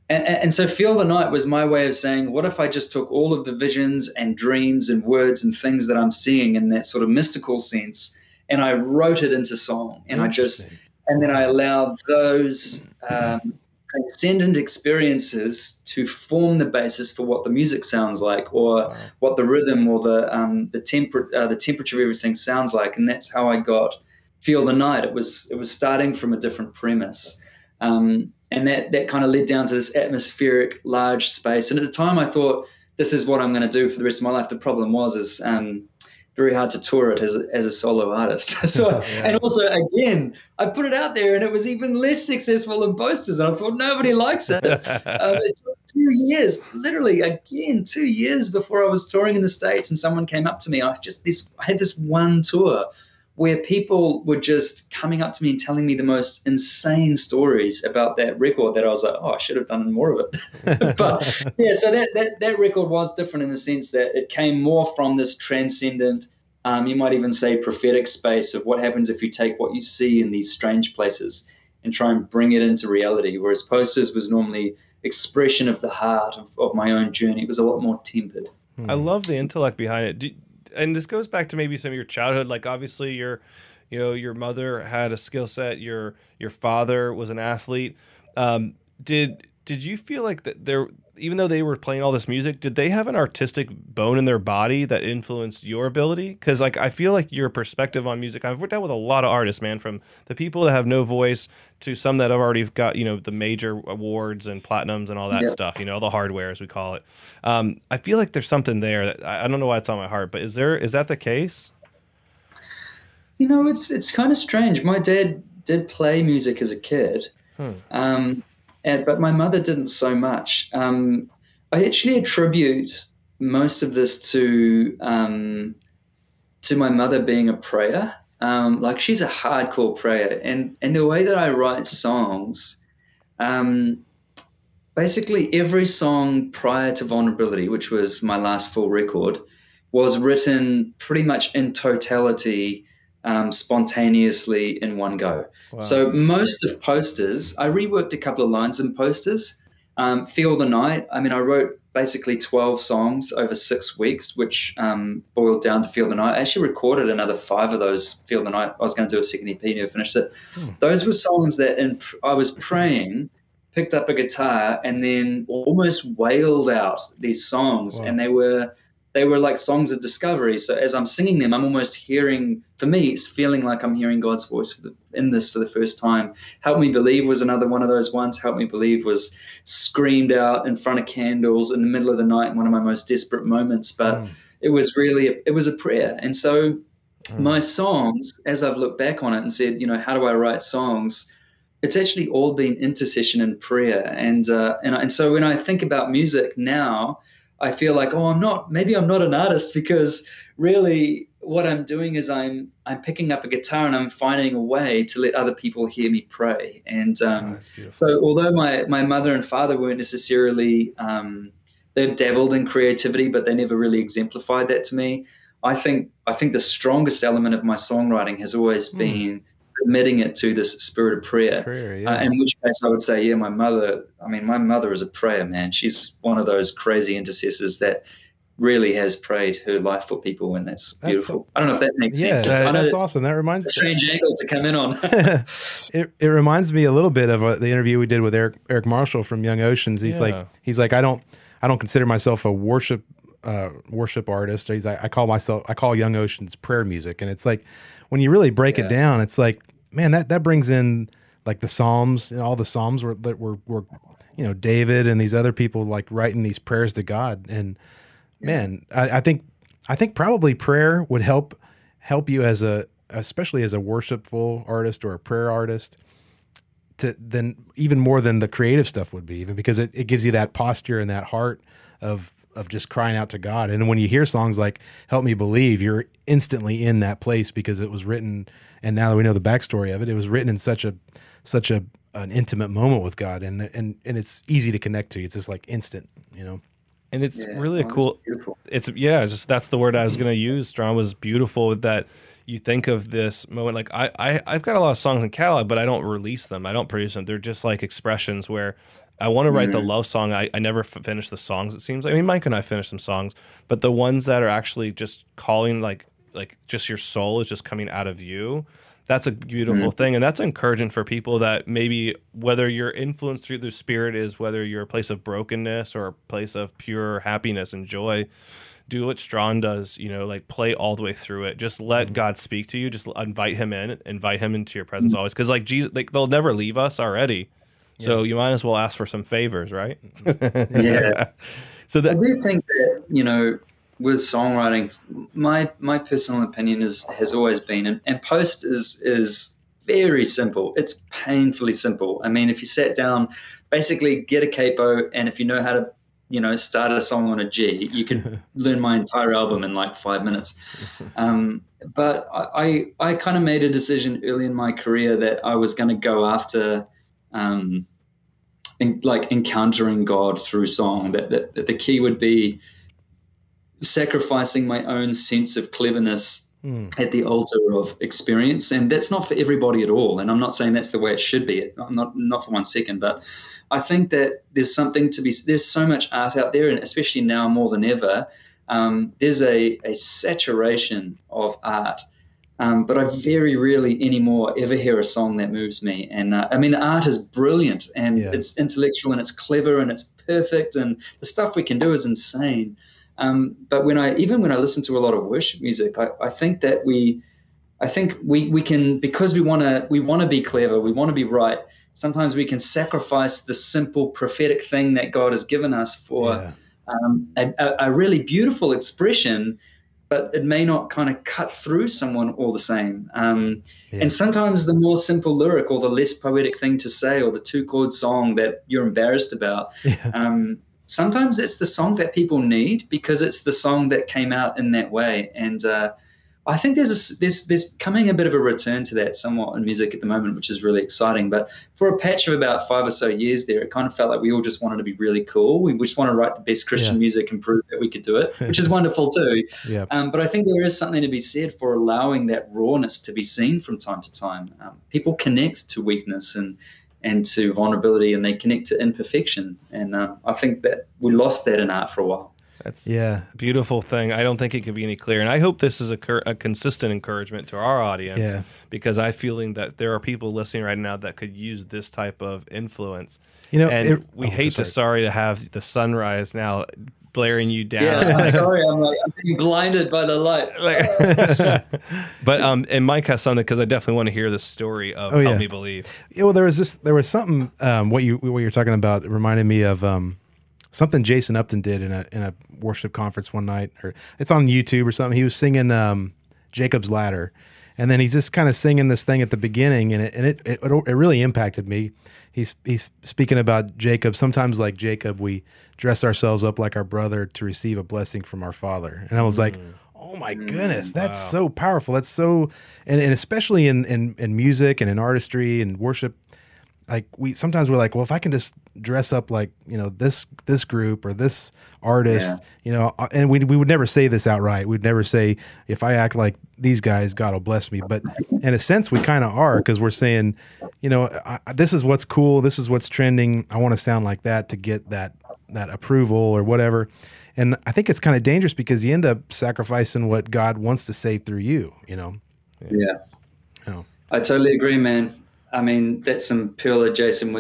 And so Feel the Night was my way of saying, what if I just took all of the visions and dreams and words and things that I'm seeing in that sort of mystical sense, and I wrote it into song, and then I allowed those transcendent experiences to form the basis for what the music sounds like, or what the rhythm or the temperature of everything sounds like, and that's how I got Feel the Night. It was starting from a different premise, and that kind of led down to this atmospheric large space. And at the time, I thought this is what I'm going to do for the rest of my life. The problem was. Very hard to tour it as a solo artist. And also, again, I put it out there and it was even less successful than Posters. And I thought, nobody likes it. It took 2 years, literally, again, 2 years before I was touring in the States and someone came up to me. I had this one tour where people were just coming up to me and telling me the most insane stories about that record that I was like, oh, I should have done more of it. But yeah, so that record was different in the sense that it came more from this transcendent, you might even say prophetic space of what happens if you take what you see in these strange places and try and bring it into reality, whereas Posters was normally expression of the heart of my own journey. It was a lot more tempered. I love the intellect behind it. And this goes back to maybe some of your childhood. Like obviously your mother had a skill set. Your father was an athlete. Did you feel like that there, even though they were playing all this music, did they have an artistic bone in their body that influenced your ability? Because like I feel like your perspective on music, I've worked out with a lot of artists, man, from the people that have no voice to some that have already got, you know, the major awards and platinums and all that stuff, you know, the hardware as we call it. I feel like there's something there that I don't know why it's on my heart, but is that the case? You know, it's kind of strange. My dad did play music as a kid. But my mother didn't so much. I actually attribute most of this to my mother being a prayer. Like she's a hardcore prayer, and the way that I write songs, basically every song prior to Vulnerability, which was my last full record, was written pretty much in totality spontaneously in one go. Wow. So most of Posters, I reworked a couple of lines in Posters. Feel the Night, I mean, I wrote basically 12 songs over 6 weeks, which boiled down to Feel the Night. I actually recorded another 5 of those Feel the Night. I was going to do a second EP, never finished it. Those were songs that I was praying, picked up a guitar, and then almost wailed out these songs. Wow. And they were like songs of discovery. So as I'm singing them, I'm almost hearing, for me, it's feeling like I'm hearing God's voice in this for the first time. Help Me Believe was another one of those ones. Help Me Believe was screamed out in front of candles in the middle of the night in one of my most desperate moments. But it was really, it was a prayer. And so my songs, as I've looked back on it and said, you know, how do I write songs? It's actually all been intercession and prayer. And so when I think about music now, I feel like, oh, maybe I'm not an artist, because really what I'm doing is I'm picking up a guitar and I'm finding a way to let other people hear me pray. And so although my mother and father weren't necessarily, they dabbled in creativity, but they never really exemplified that to me. I think the strongest element of my songwriting has always been committing it to this spirit of prayer. Yeah. In which case I would say, yeah, my mother is a prayer, man. She's one of those crazy intercessors that really has prayed her life for people, and that's beautiful. I don't know if that makes sense. Yeah, that's awesome. That reminds me. Strange angle to come in on. It reminds me a little bit of the interview we did with Eric Marshall from Young Oceans. He's like, I don't consider myself a worship artist. He's like, I call Young Oceans prayer music. And it's like, when you really break it down, it's like, man, that brings in like the Psalms, and all the Psalms were you know, David and these other people like writing these prayers to God. And man, I think probably prayer would help you as especially as a worshipful artist or a prayer artist, then even more than the creative stuff would be, even because it gives you that posture and that heart of just crying out to God. And when you hear songs like Help Me Believe, you're instantly in that place, because it was written, and now that we know the backstory of it, it was written in such an intimate moment with God, and it's easy to connect to. It's just like instant, you know. And it's really cool. It's just that's the word I was going to use, Strahan, was beautiful, that you think of this moment. Like I've got a lot of songs in catalog, but I don't release them. I don't produce them. They're just like expressions where I want to write the love song. I never finish the songs, it seems like. I mean, Mike and I finished some songs, but the ones that are actually just calling, like just your soul is just coming out of you, that's a beautiful thing. And that's encouraging for people that maybe, whether you're influenced through the Spirit is, whether you're a place of brokenness or a place of pure happiness and joy, do what Strahan does, you know, like play all the way through it. Just let God speak to you. Just invite him into your presence always. Cause like Jesus, like they'll never leave us already. So you might as well ask for some favors, right? Yeah. So I do think that, you know, with songwriting, my personal opinion has always been, and Posters is very simple. It's painfully simple. I mean, if you sat down, basically get a capo, and if you know how to, you know, start a song on a G, you can learn my entire album in like 5 minutes. But I kind of made a decision early in my career that I was going to go after like encountering God through song, that the key would be sacrificing my own sense of cleverness at the altar of experience. And that's not for everybody at all. And I'm not saying that's the way it should be. I'm not for one second, but I think that there's something to be, there's so much art out there, and especially now more than ever, there's a saturation of art. But I very rarely anymore ever hear a song that moves me. And I mean, art is brilliant, and it's intellectual, and it's clever, and it's perfect, and the stuff we can do is insane. But when I listen to a lot of worship music, I think we can, because we want to be clever, we want to be right. Sometimes we can sacrifice the simple prophetic thing that God has given us for a really beautiful expression. But it may not kind of cut through someone all the same. And sometimes the more simple lyric, or the less poetic thing to say, or the 2-chord song that you're embarrassed about, sometimes it's the song that people need, because it's the song that came out in that way. And I think there's coming a bit of a return to that somewhat in music at the moment, which is really exciting. But for a patch of about 5 or so years there, it kind of felt like we all just wanted to be really cool. We just want to write the best Christian music and prove that we could do it, which is wonderful too. But I think there is something to be said for allowing that rawness to be seen from time to time. People connect to weakness and to vulnerability, and they connect to imperfection. And I think that we lost that in art for a while. That's a beautiful thing. I don't think it could be any clearer. And I hope this is a consistent encouragement to our audience, because I'm feeling that there are people listening right now that could use this type of influence. You know, and sorry to have the sunrise now blaring you down. Yeah, I'm sorry. I'm being blinded by the light. But and Mike has something, because I definitely want to hear the story of Help Me Believe. Yeah, well, there was something what you're talking about reminded me of something Jason Upton did in a worship conference one night, or it's on YouTube or something. He was singing Jacob's Ladder, and then he's just kind of singing this thing at the beginning, and it really impacted me. He's speaking about Jacob. Sometimes, like Jacob, we dress ourselves up like our brother to receive a blessing from our father. And I was like, oh my goodness, that's so powerful. That's so, and especially in music and in artistry and worship. Like we're like, well, if I can just dress up like, you know, this group or this artist, you know, and we would never say this outright. We'd never say, if I act like these guys, God will bless me. But in a sense, we kind of are, because we're saying, you know, this is what's cool. This is what's trending. I want to sound like that to get that approval or whatever. And I think it's kind of dangerous, because you end up sacrificing what God wants to say through you, you know? Yeah. I totally agree, man. I mean, that's some pearl of Jason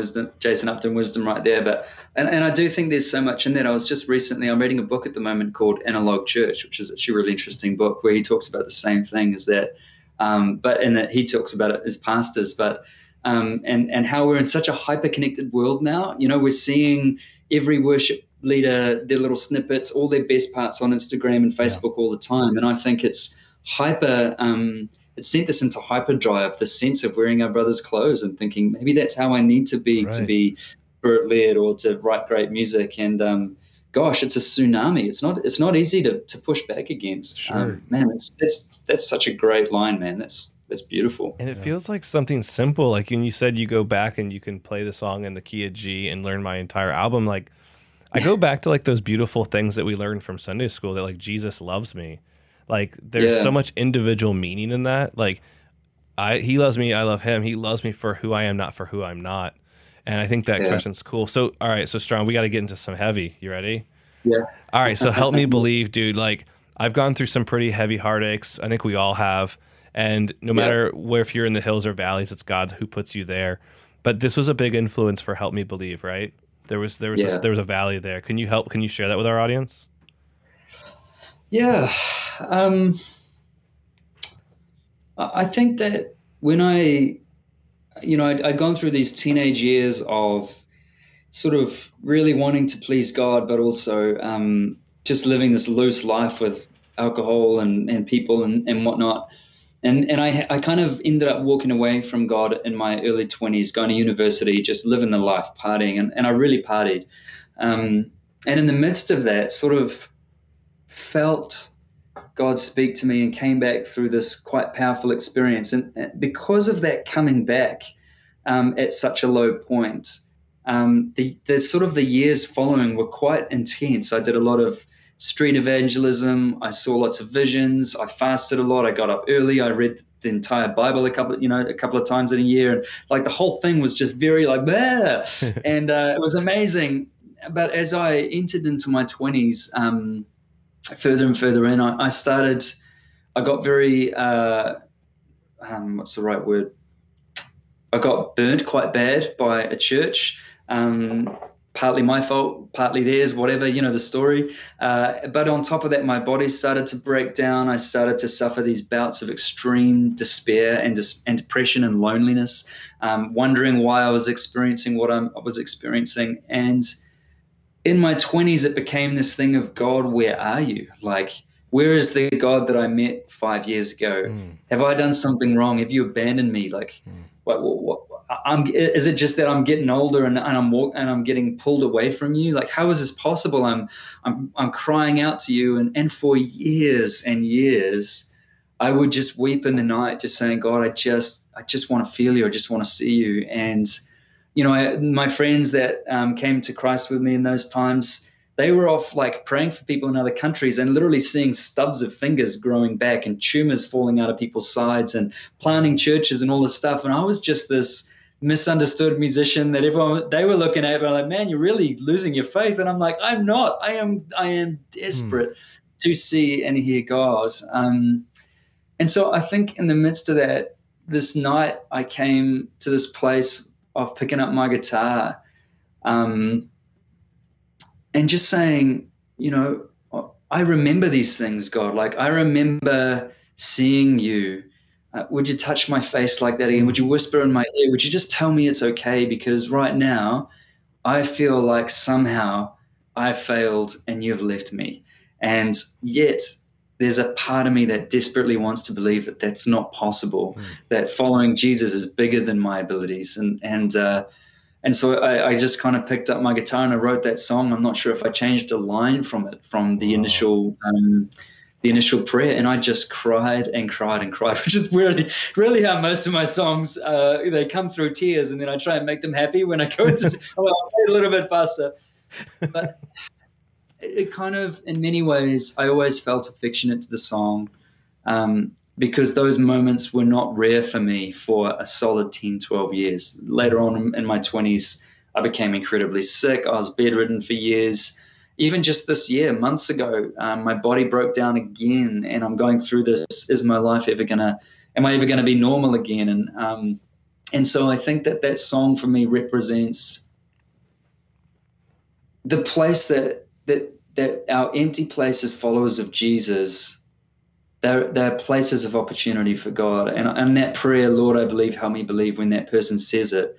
Upton wisdom right there. But and I do think there's so much in that. I was just recently, I'm reading a book at the moment called Analog Church, which is actually a really interesting book, where he talks about the same thing as that. But in that he talks about it as pastors, but and how we're in such a hyper-connected world now. You know, we're seeing every worship leader, their little snippets, all their best parts on Instagram and Facebook all the time. And I think it's hyper. It sent us into hyperdrive, the sense of wearing our brother's clothes and thinking, maybe that's how I need to be to be spirit-led or to write great music. And gosh, it's a tsunami. It's not easy to push back against. Man, that's such a great line, man. That's beautiful. And it feels like something simple. Like when you said you go back and you can play the song in the key of G and learn my entire album. Like I go back to like those beautiful things that we learned from Sunday school, that like Jesus loves me. Like there's so much individual meaning in that. Like he loves me, I love him. He loves me for who I am, not for who I'm not. And I think that expression's cool. So, all right. So Strahan, we got to get into some heavy. You ready? Yeah. All right. So Help Me Believe, dude. Like I've gone through some pretty heavy heartaches. I think we all have. And no matter where, if you're in the hills or valleys, it's God who puts you there. But this was a big influence for Help Me Believe, right? There was a valley there. Can you share that with our audience? Yeah, I think that when I'd gone through these teenage years of sort of really wanting to please God, but also just living this loose life with alcohol and people and whatnot. And I kind of ended up walking away from God in my early 20s, going to university, just living the life, partying. And I really partied. And in the midst of that, sort of felt God speak to me and came back through this quite powerful experience. And because of that coming back at such a low point, the sort of the years following were quite intense. I did a lot of street evangelism. I saw lots of visions. I fasted a lot. I got up early. I read the entire Bible a couple of times in a year. And like the whole thing was just very like, bleh. And it was amazing. But as I entered into my 20s, further and further in, I got very, what's the right word? I got burned quite bad by a church, partly my fault, partly theirs, whatever, you know, the story. But on top of that, my body started to break down. I started to suffer these bouts of extreme despair and depression and loneliness, wondering why I was experiencing what I was experiencing. And in my 20s, it became this thing of, God, where are you? Like, where is the God that I met 5 years ago? Have I done something wrong? Have you abandoned me? Like, is it just that I'm getting older and I'm getting pulled away from you? Like, how is this possible? I'm crying out to you, and for years and years, I would just weep in the night, just saying, God, I just want to feel you. I just want to see you. And, you know, my friends that came to Christ with me in those times, they were off like praying for people in other countries and literally seeing stubs of fingers growing back and tumors falling out of people's sides and planting churches and all this stuff. And I was just this misunderstood musician that everyone, they were looking at me like, man, you're really losing your faith. And I'm like, I'm not. I am desperate to see and hear God. And so I think in the midst of that, this night I came to this place of picking up my guitar and just saying, you know, I remember these things, God. Like, I remember seeing you. Would you touch my face like that again? Would you whisper in my ear? Would you just tell me it's okay? Because right now I feel like somehow I failed and you've left me. And yet there's a part of me that desperately wants to believe that that's not possible, that following Jesus is bigger than my abilities. And so I just kind of picked up my guitar and I wrote that song. I'm not sure if I changed a line from it, from the initial the initial prayer, and I just cried and cried and cried, which is really how most of my songs, they come through tears, and then I try and make them happy when I go to I'll play a little bit faster. But it kind of, in many ways, I always felt affectionate to the song because those moments were not rare for me for a solid 10, 12 years. Later on in my 20s, I became incredibly sick. I was bedridden for years. Even just this year, months ago, my body broke down again, and I'm going through this. Is my life ever going to, am I ever going to be normal again? And so I think that song for me represents the place that our empty places, followers of Jesus, they're places of opportunity for God. And that prayer, Lord, I believe, help me believe, when that person says it,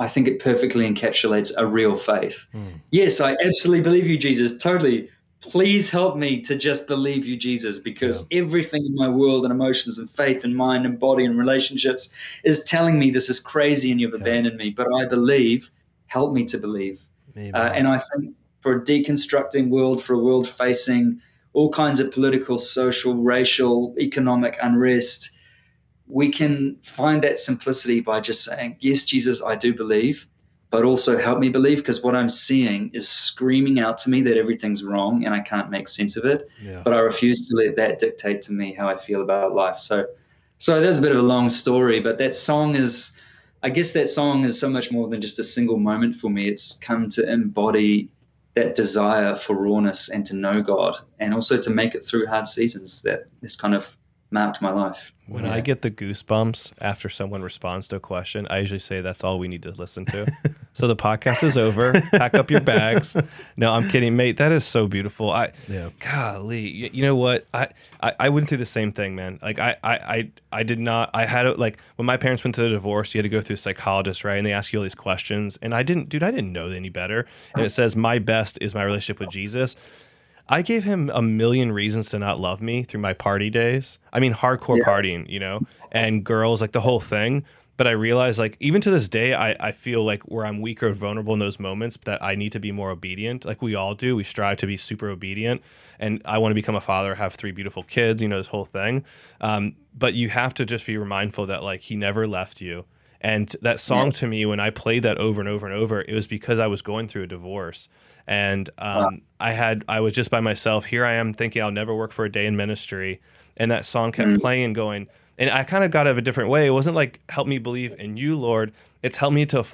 I think it perfectly encapsulates a real faith. Yes, I absolutely believe you, Jesus. Totally. Please help me to just believe you, Jesus, because everything in my world and emotions and faith and mind and body and relationships is telling me this is crazy and you've abandoned me. But I believe. Help me to believe. And I think, for a deconstructing world, for a world facing all kinds of political, social, racial, economic unrest, we can find that simplicity by just saying, yes, Jesus, I do believe, but also help me believe, because what I'm seeing is screaming out to me that everything's wrong and I can't make sense of it, but I refuse to let that dictate to me how I feel about life. So that's a bit of a long story, but that song is, I guess that song is so much more than just a single moment for me. It's come to embody that desire for rawness and to know God, and also to make it through hard seasons that has kind of mapped my life. When I get the goosebumps after someone responds to a question, I usually say that's all we need to listen to. So the podcast is over. Pack up your bags. No, I'm kidding, mate. That is so beautiful. Golly, you know what? I went through the same thing, man. Like I did not. I had like when my parents went through the divorce, you had to go through a psychologist, right? And they ask you all these questions, and I didn't know any better. And it says my best is my relationship with Jesus. I gave him a million reasons to not love me through my party days. I mean, hardcore partying, you know, and girls, like the whole thing. But I realized, like, even to this day, I feel like where I'm weak or vulnerable in those moments, that I need to be more obedient. Like we all do. We strive to be super obedient. And I want to become a father, have 3 beautiful kids, you know, this whole thing. But you have to just be mindful that, like, he never left you. And that song to me, when I played that over and over and over, it was because I was going through a divorce. And I was just by myself. Here I am thinking I'll never work for a day in ministry. And that song kept playing, going. And I kind of got out of a different way. It wasn't like, help me believe in you, Lord. It's helped me to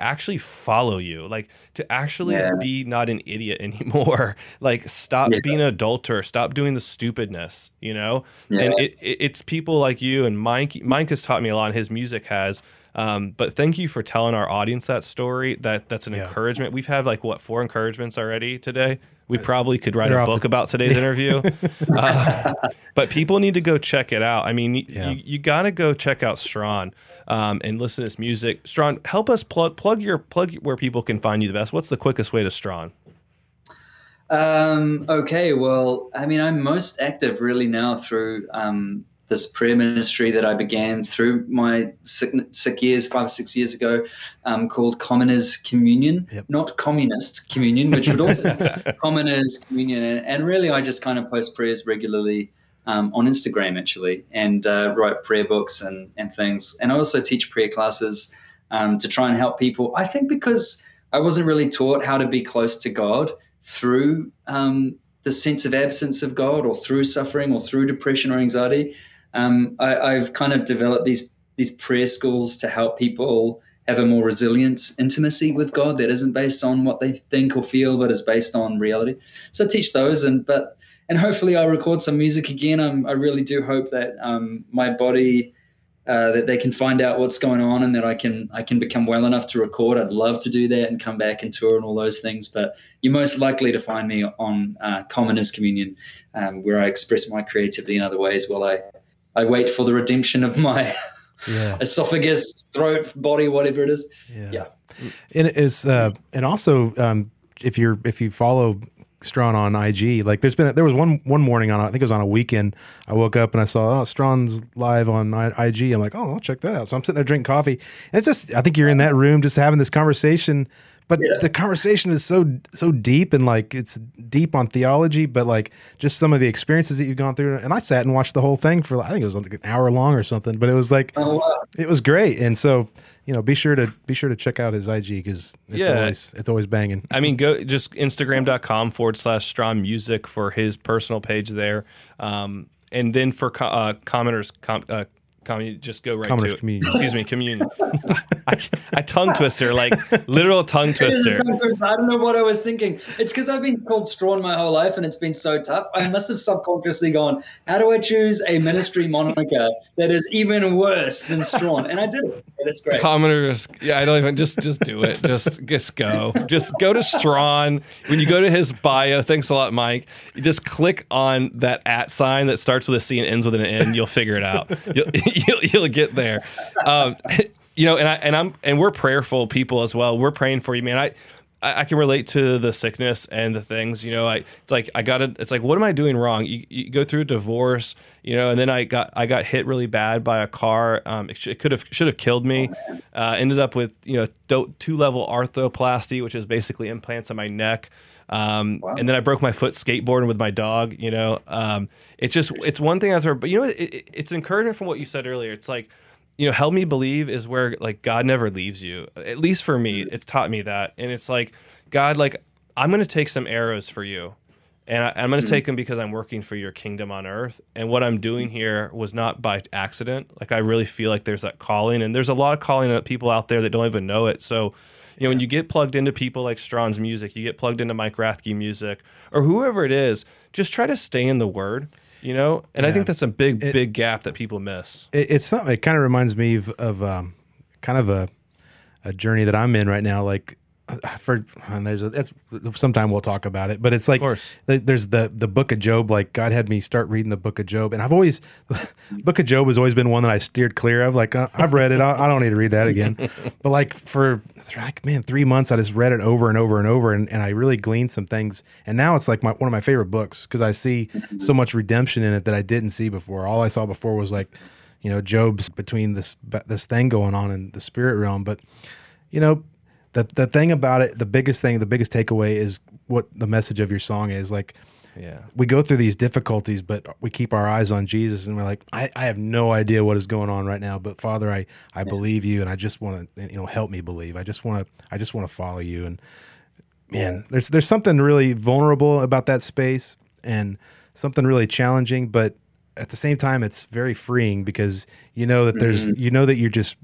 actually follow you, like to actually be not an idiot anymore. Like stop being an adulterer, stop doing the stupidness, you know? And it's people like you, and Mike has taught me a lot, and his music has. But thank you for telling our audience that story. That's an encouragement. We've had 4 encouragements already today. We probably could write a book about today's interview. But people need to go check it out. I mean, you got to go check out Strahan and listen to his music. Strahan, help us plug where people can find you the best. What's the quickest way to Strahan? Okay. Well, I mean, I'm most active really now through, this prayer ministry that I began through my sick years, 5 or 6 years ago, called Commoners Communion, not Communist Communion, which would also Commoners Communion. And really, I just kind of post prayers regularly on Instagram, actually, and write prayer books and things. And I also teach prayer classes to try and help people. I think because I wasn't really taught how to be close to God through the sense of absence of God, or through suffering, or through depression or anxiety. I've kind of developed these prayer schools to help people have a more resilient intimacy with God that isn't based on what they think or feel, but is based on reality. So I teach those, and hopefully I'll record some music again. I really do hope that my body, that they can find out what's going on, and that I can become well enough to record. I'd love to do that and come back and tour and all those things. But you're most likely to find me on Commoners Communion, where I express my creativity in other ways while I wait for the redemption of my esophagus, throat, body, whatever it is. Yeah. And it is, and also if you follow Strahan on IG, like there was one morning on, I think it was on a weekend, I woke up and I saw, oh, Strahan's live on IG. I'm like, oh, I'll check that out. So I'm sitting there drinking coffee, and it's just, I think you're in that room just having this conversation, but the conversation is so deep, and like it's deep on theology, but like just some of the experiences that you've gone through. And I sat and watched the whole thing for, I think it was like an hour long or something, but it was like, it was great. And so, you know, be sure to check out his IG, because it's always banging. I mean, go just Instagram.com/Strahan Music for his personal page there, and then for commoners, just go right Commoners to Communion. Excuse me, Communion. I tongue twister, like literal tongue twister. I don't know what I was thinking. It's because I've been called Strahan my whole life, and it's been so tough. I must have subconsciously gone, how do I choose a ministry moniker that is even worse than Strahan? And I did it. And it's great. Commoners. Yeah, I don't even just do it. Just go. Just go to Strahan. When you go to his bio, thanks a lot, Mike, you just click on that @ sign that starts with a C and ends with an N. You'll figure it out. You'll get there. You know, and we're prayerful people as well. We're praying for you, man. I can relate to the sickness and the things, you know, it's like, what am I doing wrong? You go through a divorce, you know, and then I got hit really bad by a car. It should have killed me. Ended up with, you know, 2-level arthroplasty, which is basically implants in my neck. And then I broke my foot skateboarding with my dog, you know, it's one thing after, but you know, it's encouraging from what you said earlier. It's like, you know, Help Me Believe is where, like, God never leaves you. At least for me, it's taught me that. And it's like, God, like, I'm going to take some arrows for you. And I'm going to take them because I'm working for your kingdom on earth. And what I'm doing here was not by accident. Like, I really feel like there's that calling. And there's a lot of calling of people out there that don't even know it. So, you know, when you get plugged into people like Strahan's music, you get plugged into Mike Rathke music, or whoever it is, just try to stay in the Word. You know, and I think that's a big gap that people miss. It's something. It kind of reminds me of kind of a journey that I'm in right now. Like, sometime we'll talk about it. But it's like, there's the Book of Job. Like, God had me start reading the Book of Job, and I've always Book of Job has always been one that I steered clear of. Like, I've read it. I don't need to read that again. But like for 3 months, I just read it over and over and over, and I really gleaned some things. And now it's like one of my favorite books, because I see so much redemption in it that I didn't see before. All I saw before was, like, you know, Job's between this thing going on in the spirit realm, but you know. The thing about it, the biggest takeaway is what the message of your song is. Like, we go through these difficulties, but we keep our eyes on Jesus, and we're like, I have no idea what is going on right now, but Father, I believe you, and I just want to, you know, help me believe. I just want to follow you. And man, there's something really vulnerable about that space, and something really challenging, but at the same time, it's very freeing, because you know that there's, you know, that you're just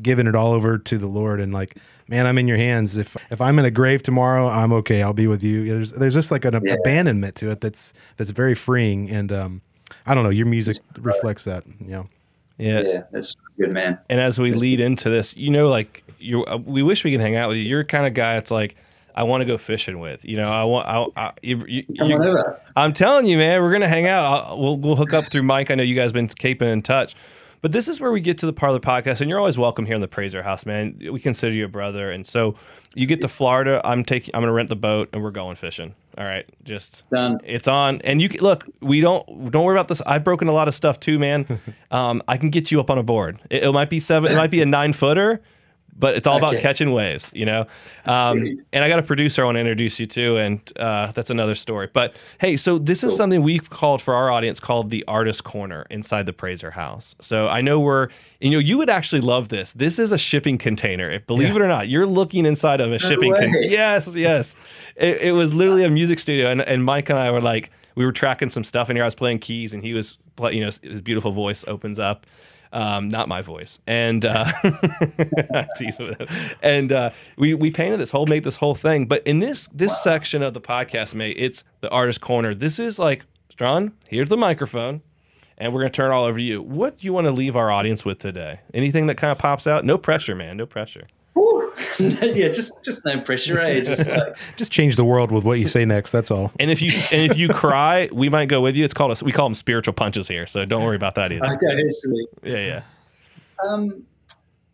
giving it all over to the Lord, and like, man, I'm in your hands. If I'm in a grave tomorrow, I'm okay. I'll be with you. There's just like an abandonment to it that's very freeing. And I don't know, your music reflects that. You know? Yeah, that's good, man. And as we lead into this, you know, like we wish we could hang out with you. You're the kind of guy that's like, I want to go fishing with, you know, I'm telling you, man, we're gonna hang out. We'll hook up through Mike. I know you guys been keeping in touch. But this is where we get to the part of the podcast, and you're always welcome here in the Praiser House, man. We consider you a brother, and so you get to Florida. I'm going to rent the boat, and we're going fishing. All right, just done. It's on, and you look. We don't worry about this. I've broken a lot of stuff too, man. I can get you up on a board. It might be 7. It might be a 9-footer. But it's all about catching waves, you know? And I got a producer I want to introduce you to, and that's another story. But, hey, so this is something we've called for our audience called the Artist Corner inside the Praiser House. So I know we're, you know, you would actually love this. This is a shipping container. If believe it or not, you're looking inside of a shipping container. Yes, yes. It was literally a music studio, and Mike and I were like, we were tracking some stuff in here. I was playing keys, and he was, you know, his beautiful voice opens up. Not my voice, and and we painted this whole, made this whole thing. But in this section of the podcast, mate, it's the Artist Corner. This is like, Strahan, here's the microphone, and we're gonna turn it all over to you. What do you want to leave our audience with today? Anything that kind of pops out? No pressure, man. No pressure. Yeah, just no pressure, right? Just, like, just change the world with what you say next. That's all. And if you cry, we might go with you. It's called we call them spiritual punches here, so don't worry about that either. Okay, sweet. Yeah.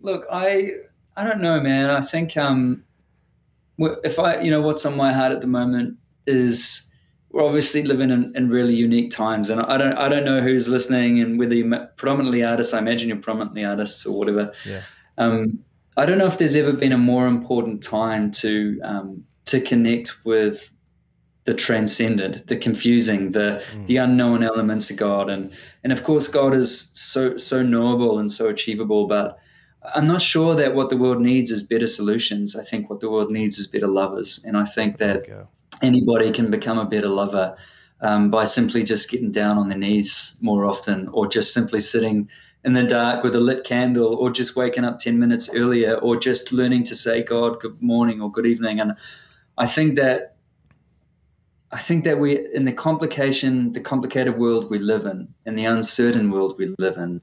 Look, I don't know, man. I think if I, you know, what's on my heart at the moment is we're obviously living in really unique times, and I don't know who's listening and whether you're predominantly artists. I imagine you're predominantly artists or whatever. Yeah. I don't know if there's ever been a more important time to connect with the transcendent, the confusing, the unknown elements of God, and of course God is so knowable and so achievable. But I'm not sure that what the world needs is better solutions. I think what the world needs is better lovers, and I think that anybody can become a better lover by simply just getting down on their knees more often, or just simply sitting in the dark with a lit candle, or just waking up 10 minutes earlier, or just learning to say, God, good morning or good evening. And I think that we, in the complicated world we live in the uncertain world we live in,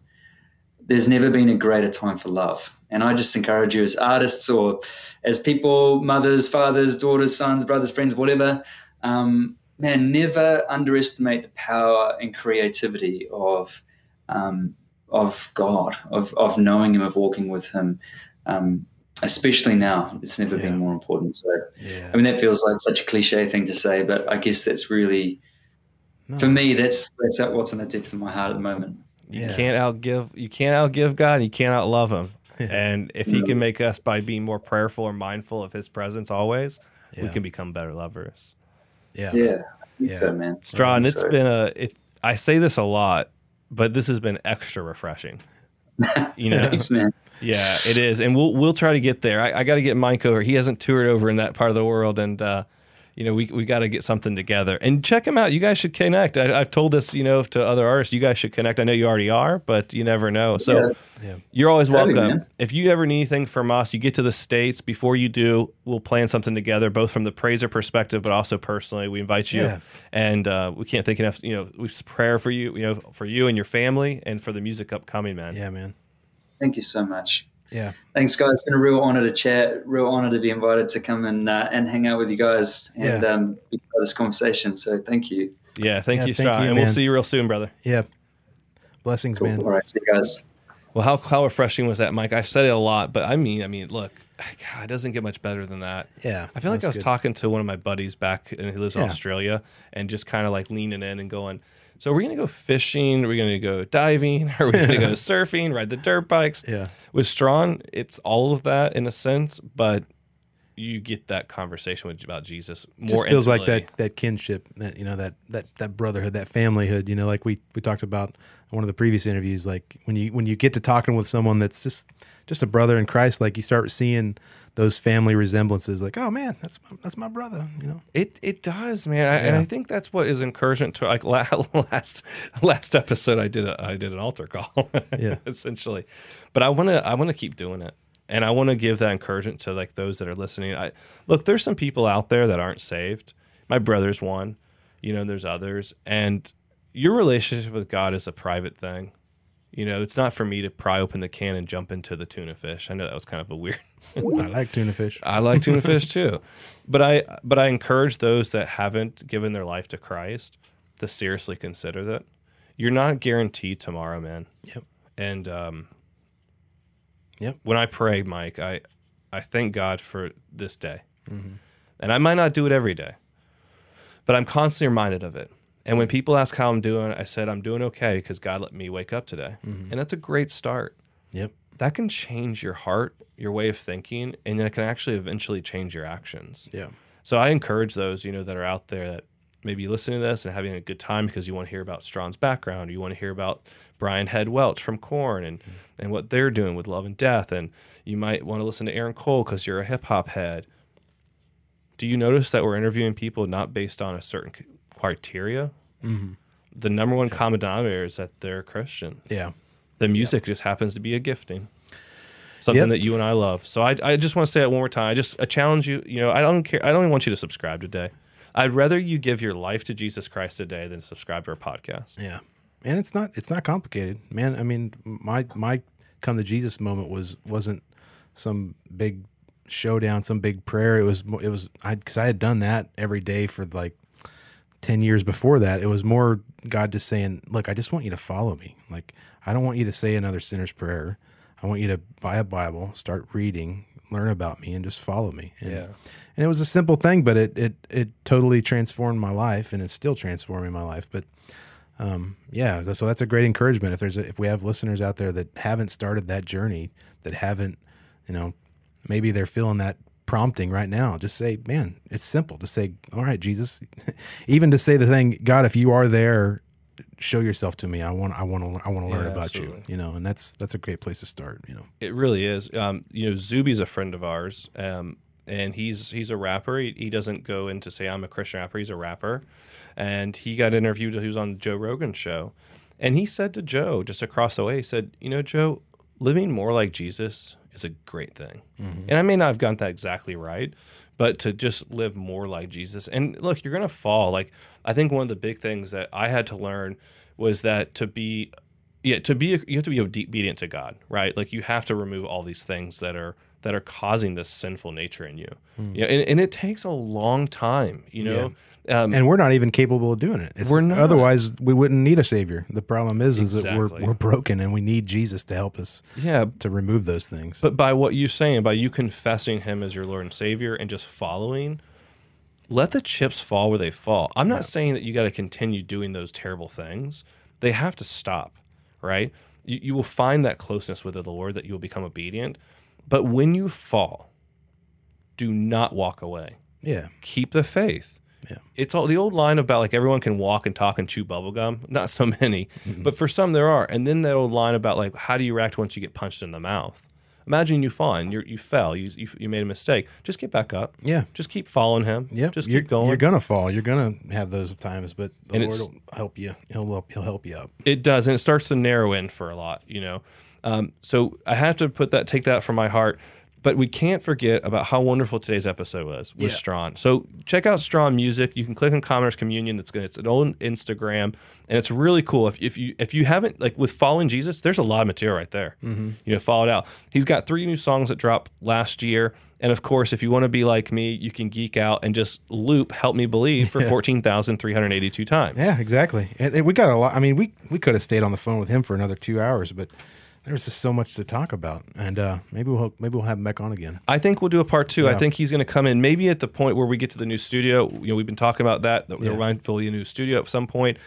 there's never been a greater time for love. And I just encourage you as artists or as people, mothers, fathers, daughters, sons, brothers, friends, whatever, man, never underestimate the power and creativity of God, of knowing him, of walking with him, especially now. It's never been more important. So, I mean, that feels like such a cliche thing to say, but I guess that's really, for me, that's what's in the depth of my heart at the moment. You can't outgive God, and you can't outlove him. And if he can make us by being more prayerful or mindful of his presence always, we can become better lovers. So, man. Strahan, it's been I say this a lot, but this has been extra refreshing, you know. Thanks, man. Yeah, it is, and we'll try to get there. I got to get Mike over. He hasn't toured over in that part of the world, and you know, we got to get something together. And check him out. You guys should connect. I've told this, you know, to other artists. You guys should connect. I know you already are, but you never know. So you're always welcome. If you ever need anything from us, you get to the States. Before you do, we'll plan something together, both from the Praiser perspective, but also personally. We invite you, and we can't think enough. You know, we prayer for you. You know, for you and your family, and for the music upcoming, man. Yeah, man. Thank you so much. Yeah. Thanks, guys. It's been a real honor to chat, real honor to be invited to come and hang out with you guys and be part of this conversation. So thank you. Yeah, thank you, Strahan. And we'll see you real soon, brother. Yeah. Blessings, man. All right, see you guys. Well, how refreshing was that, Mike? I've said it a lot, but I mean, look, God, it doesn't get much better than that. Yeah. I feel like I was talking to one of my buddies back, and he lives in Australia, and just kind of like leaning in and going, so we're going to go fishing, we're going to go diving, or we're going to go surfing, ride the dirt bikes. Yeah. With Strahan, it's all of that in a sense, but you get that conversation about Jesus more. It just feels intimately like that kinship, that, you know, that brotherhood, that familyhood, you know, like we talked about in one of the previous interviews, like when you get to talking with someone that's just a brother in Christ, like you start seeing those family resemblances, like, oh man, that's my brother, you know. It does, man. And I think that's what is encouragement to, like, last episode I did an altar call, essentially. But I want to keep doing it, and I want to give that encouragement to, like, those that are listening. Look, there's some people out there that aren't saved. My brother's one, you know. There's others, and your relationship with God is a private thing. You know, it's not for me to pry open the can and jump into the tuna fish. I know that was kind of a weird. I like tuna fish. I like tuna fish too, but I encourage those that haven't given their life to Christ to seriously consider that. You're not guaranteed tomorrow, man. Yep. And when I pray, Mike, I thank God for this day, and I might not do it every day, but I'm constantly reminded of it. And when people ask how I'm doing, I said, I'm doing okay because God let me wake up today. And that's a great start. Yep. that can change your heart, your way of thinking, and it can actually eventually change your actions. Yeah. So I encourage those, you know, that are out there that maybe listening to this and having a good time because you want to hear about Strahan's background, you want to hear about Brian Head Welch from Korn and what they're doing with Love and Death, and you might want to listen to Aaron Cole because you're a hip hop head. Do you notice that we're interviewing people not based on a certain criteria? Mm-hmm. The number one common denominator is that they're Christian. Yeah. The music just happens to be a gifting, something that you and I love. So I just want to say it one more time. I challenge you. You know, I don't care. I don't even want you to subscribe today. I'd rather you give your life to Jesus Christ today than subscribe to our podcast. Yeah, and it's not complicated, man. I mean, my come to Jesus moment wasn't some big showdown, some big prayer. It was because I had done that every day for like 10 years before that. It was more God just saying, look, I just want you to follow me. Like, I don't want you to say another sinner's prayer. I want you to buy a Bible, start reading, learn about me, and just follow me. And, and it was a simple thing, but it totally transformed my life, and it's still transforming my life. But so that's a great encouragement. If we have listeners out there that haven't started that journey, that haven't, you know, maybe they're feeling that prompting right now, just say, man, it's simple to say, all right, Jesus, even to say the thing, God, if you are there, show yourself to me. I want to learn about you, you know, and that's a great place to start. You know, it really is. You know, Zuby's a friend of ours, and he's a rapper. He doesn't go into say I'm a Christian rapper. He's a rapper, and he got interviewed. He was on the Joe Rogan show, and he said to Joe just across the way, he said, you know, Joe, living more like Jesus is a great thing. Mm-hmm. And I may not have gotten that exactly right, but to just live more like Jesus. And look, you're going to fall. Like, I think one of the big things that I had to learn was that you have to be obedient to God, right? Like, you have to remove all these things that are causing this sinful nature in you. Mm. You know, and it takes a long time, you know? Yeah. And we're not even capable of doing it. We're not. Otherwise, we wouldn't need a savior. The problem is that we're broken, and we need Jesus to help us to remove those things. But by what you're saying, by you confessing him as your Lord and Savior and just following, let the chips fall where they fall. I'm not saying that you got to continue doing those terrible things. They have to stop, right? You will find that closeness with the Lord, that you will become obedient. But when you fall, do not walk away. Yeah. Keep the faith. Yeah. It's all the old line about like everyone can walk and talk and chew bubblegum. Not so many, but for some there are. And then that old line about like, how do you react once you get punched in the mouth? Imagine you fall and you fell. You made a mistake. Just get back up. Yeah. Just keep following him. Yeah. Just keep going. You're gonna fall. You're gonna have those times, but the Lord will help you. He'll help you up. It does, and it starts to narrow in for a lot, you know. So I have to take that from my heart, but we can't forget about how wonderful today's episode was with Strahan. So check out Strahan Music. You can click on Commoners Communion. It's an old Instagram, and it's really cool. If you haven't, like with Following Jesus, there's a lot of material right there. Mm-hmm. You know, follow it out. He's got 3 new songs that dropped last year. And of course, if you want to be like me, you can geek out and just loop Help Me Believe for 14,382 times. Yeah, exactly. And we got a lot. I mean, we could have stayed on the phone with him for another 2 hours, but there's just so much to talk about, and maybe we'll have him back on again. I think we'll do a part 2. Yeah. I think he's going to come in maybe at the point where we get to the new studio. You know, we've been talking about that we're mindfully a new studio at some point.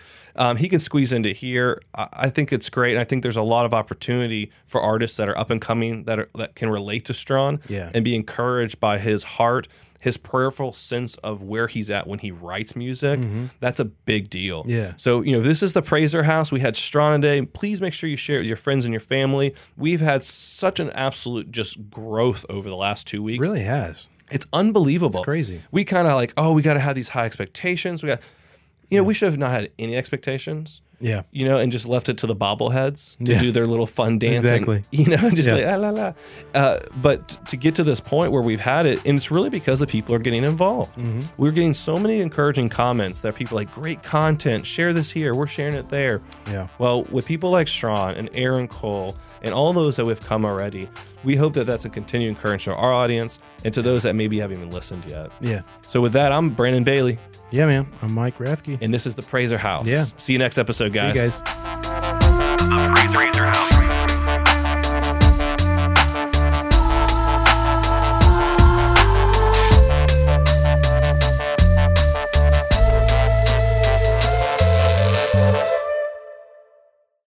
He can squeeze into here. I think it's great, and I think there's a lot of opportunity for artists that are up and coming that can relate to Strahan and be encouraged by his heart, his prayerful sense of where he's at when he writes music. Mm-hmm. That's a big deal. Yeah. So, you know, this is the Praiser House. We had Strahan today. Please make sure you share it with your friends and your family. We've had such an absolute just growth over the last 2 weeks. It really has. It's unbelievable. It's crazy. We kind of like, oh, we got to have these high expectations. We should have not had any expectations. Yeah. You know, and just left it to the bobbleheads to do their little fun dance. Exactly. You know, just like, ah, la, la. But to get to this point where we've had it, and it's really because the people are getting involved. Mm-hmm. We're getting so many encouraging comments that people are like, great content, share this here, we're sharing it there. Yeah. Well, with people like Strahan and Aaron Cole and all those that we've come already, we hope that that's a continued encouragement to our audience and to those that maybe haven't even listened yet. Yeah. So with that, I'm Brandon Bailey. Yeah, man. I'm Mike Rathke. And this is the Praiser House. Yeah. See you next episode, guys. See you guys. The Praiser House.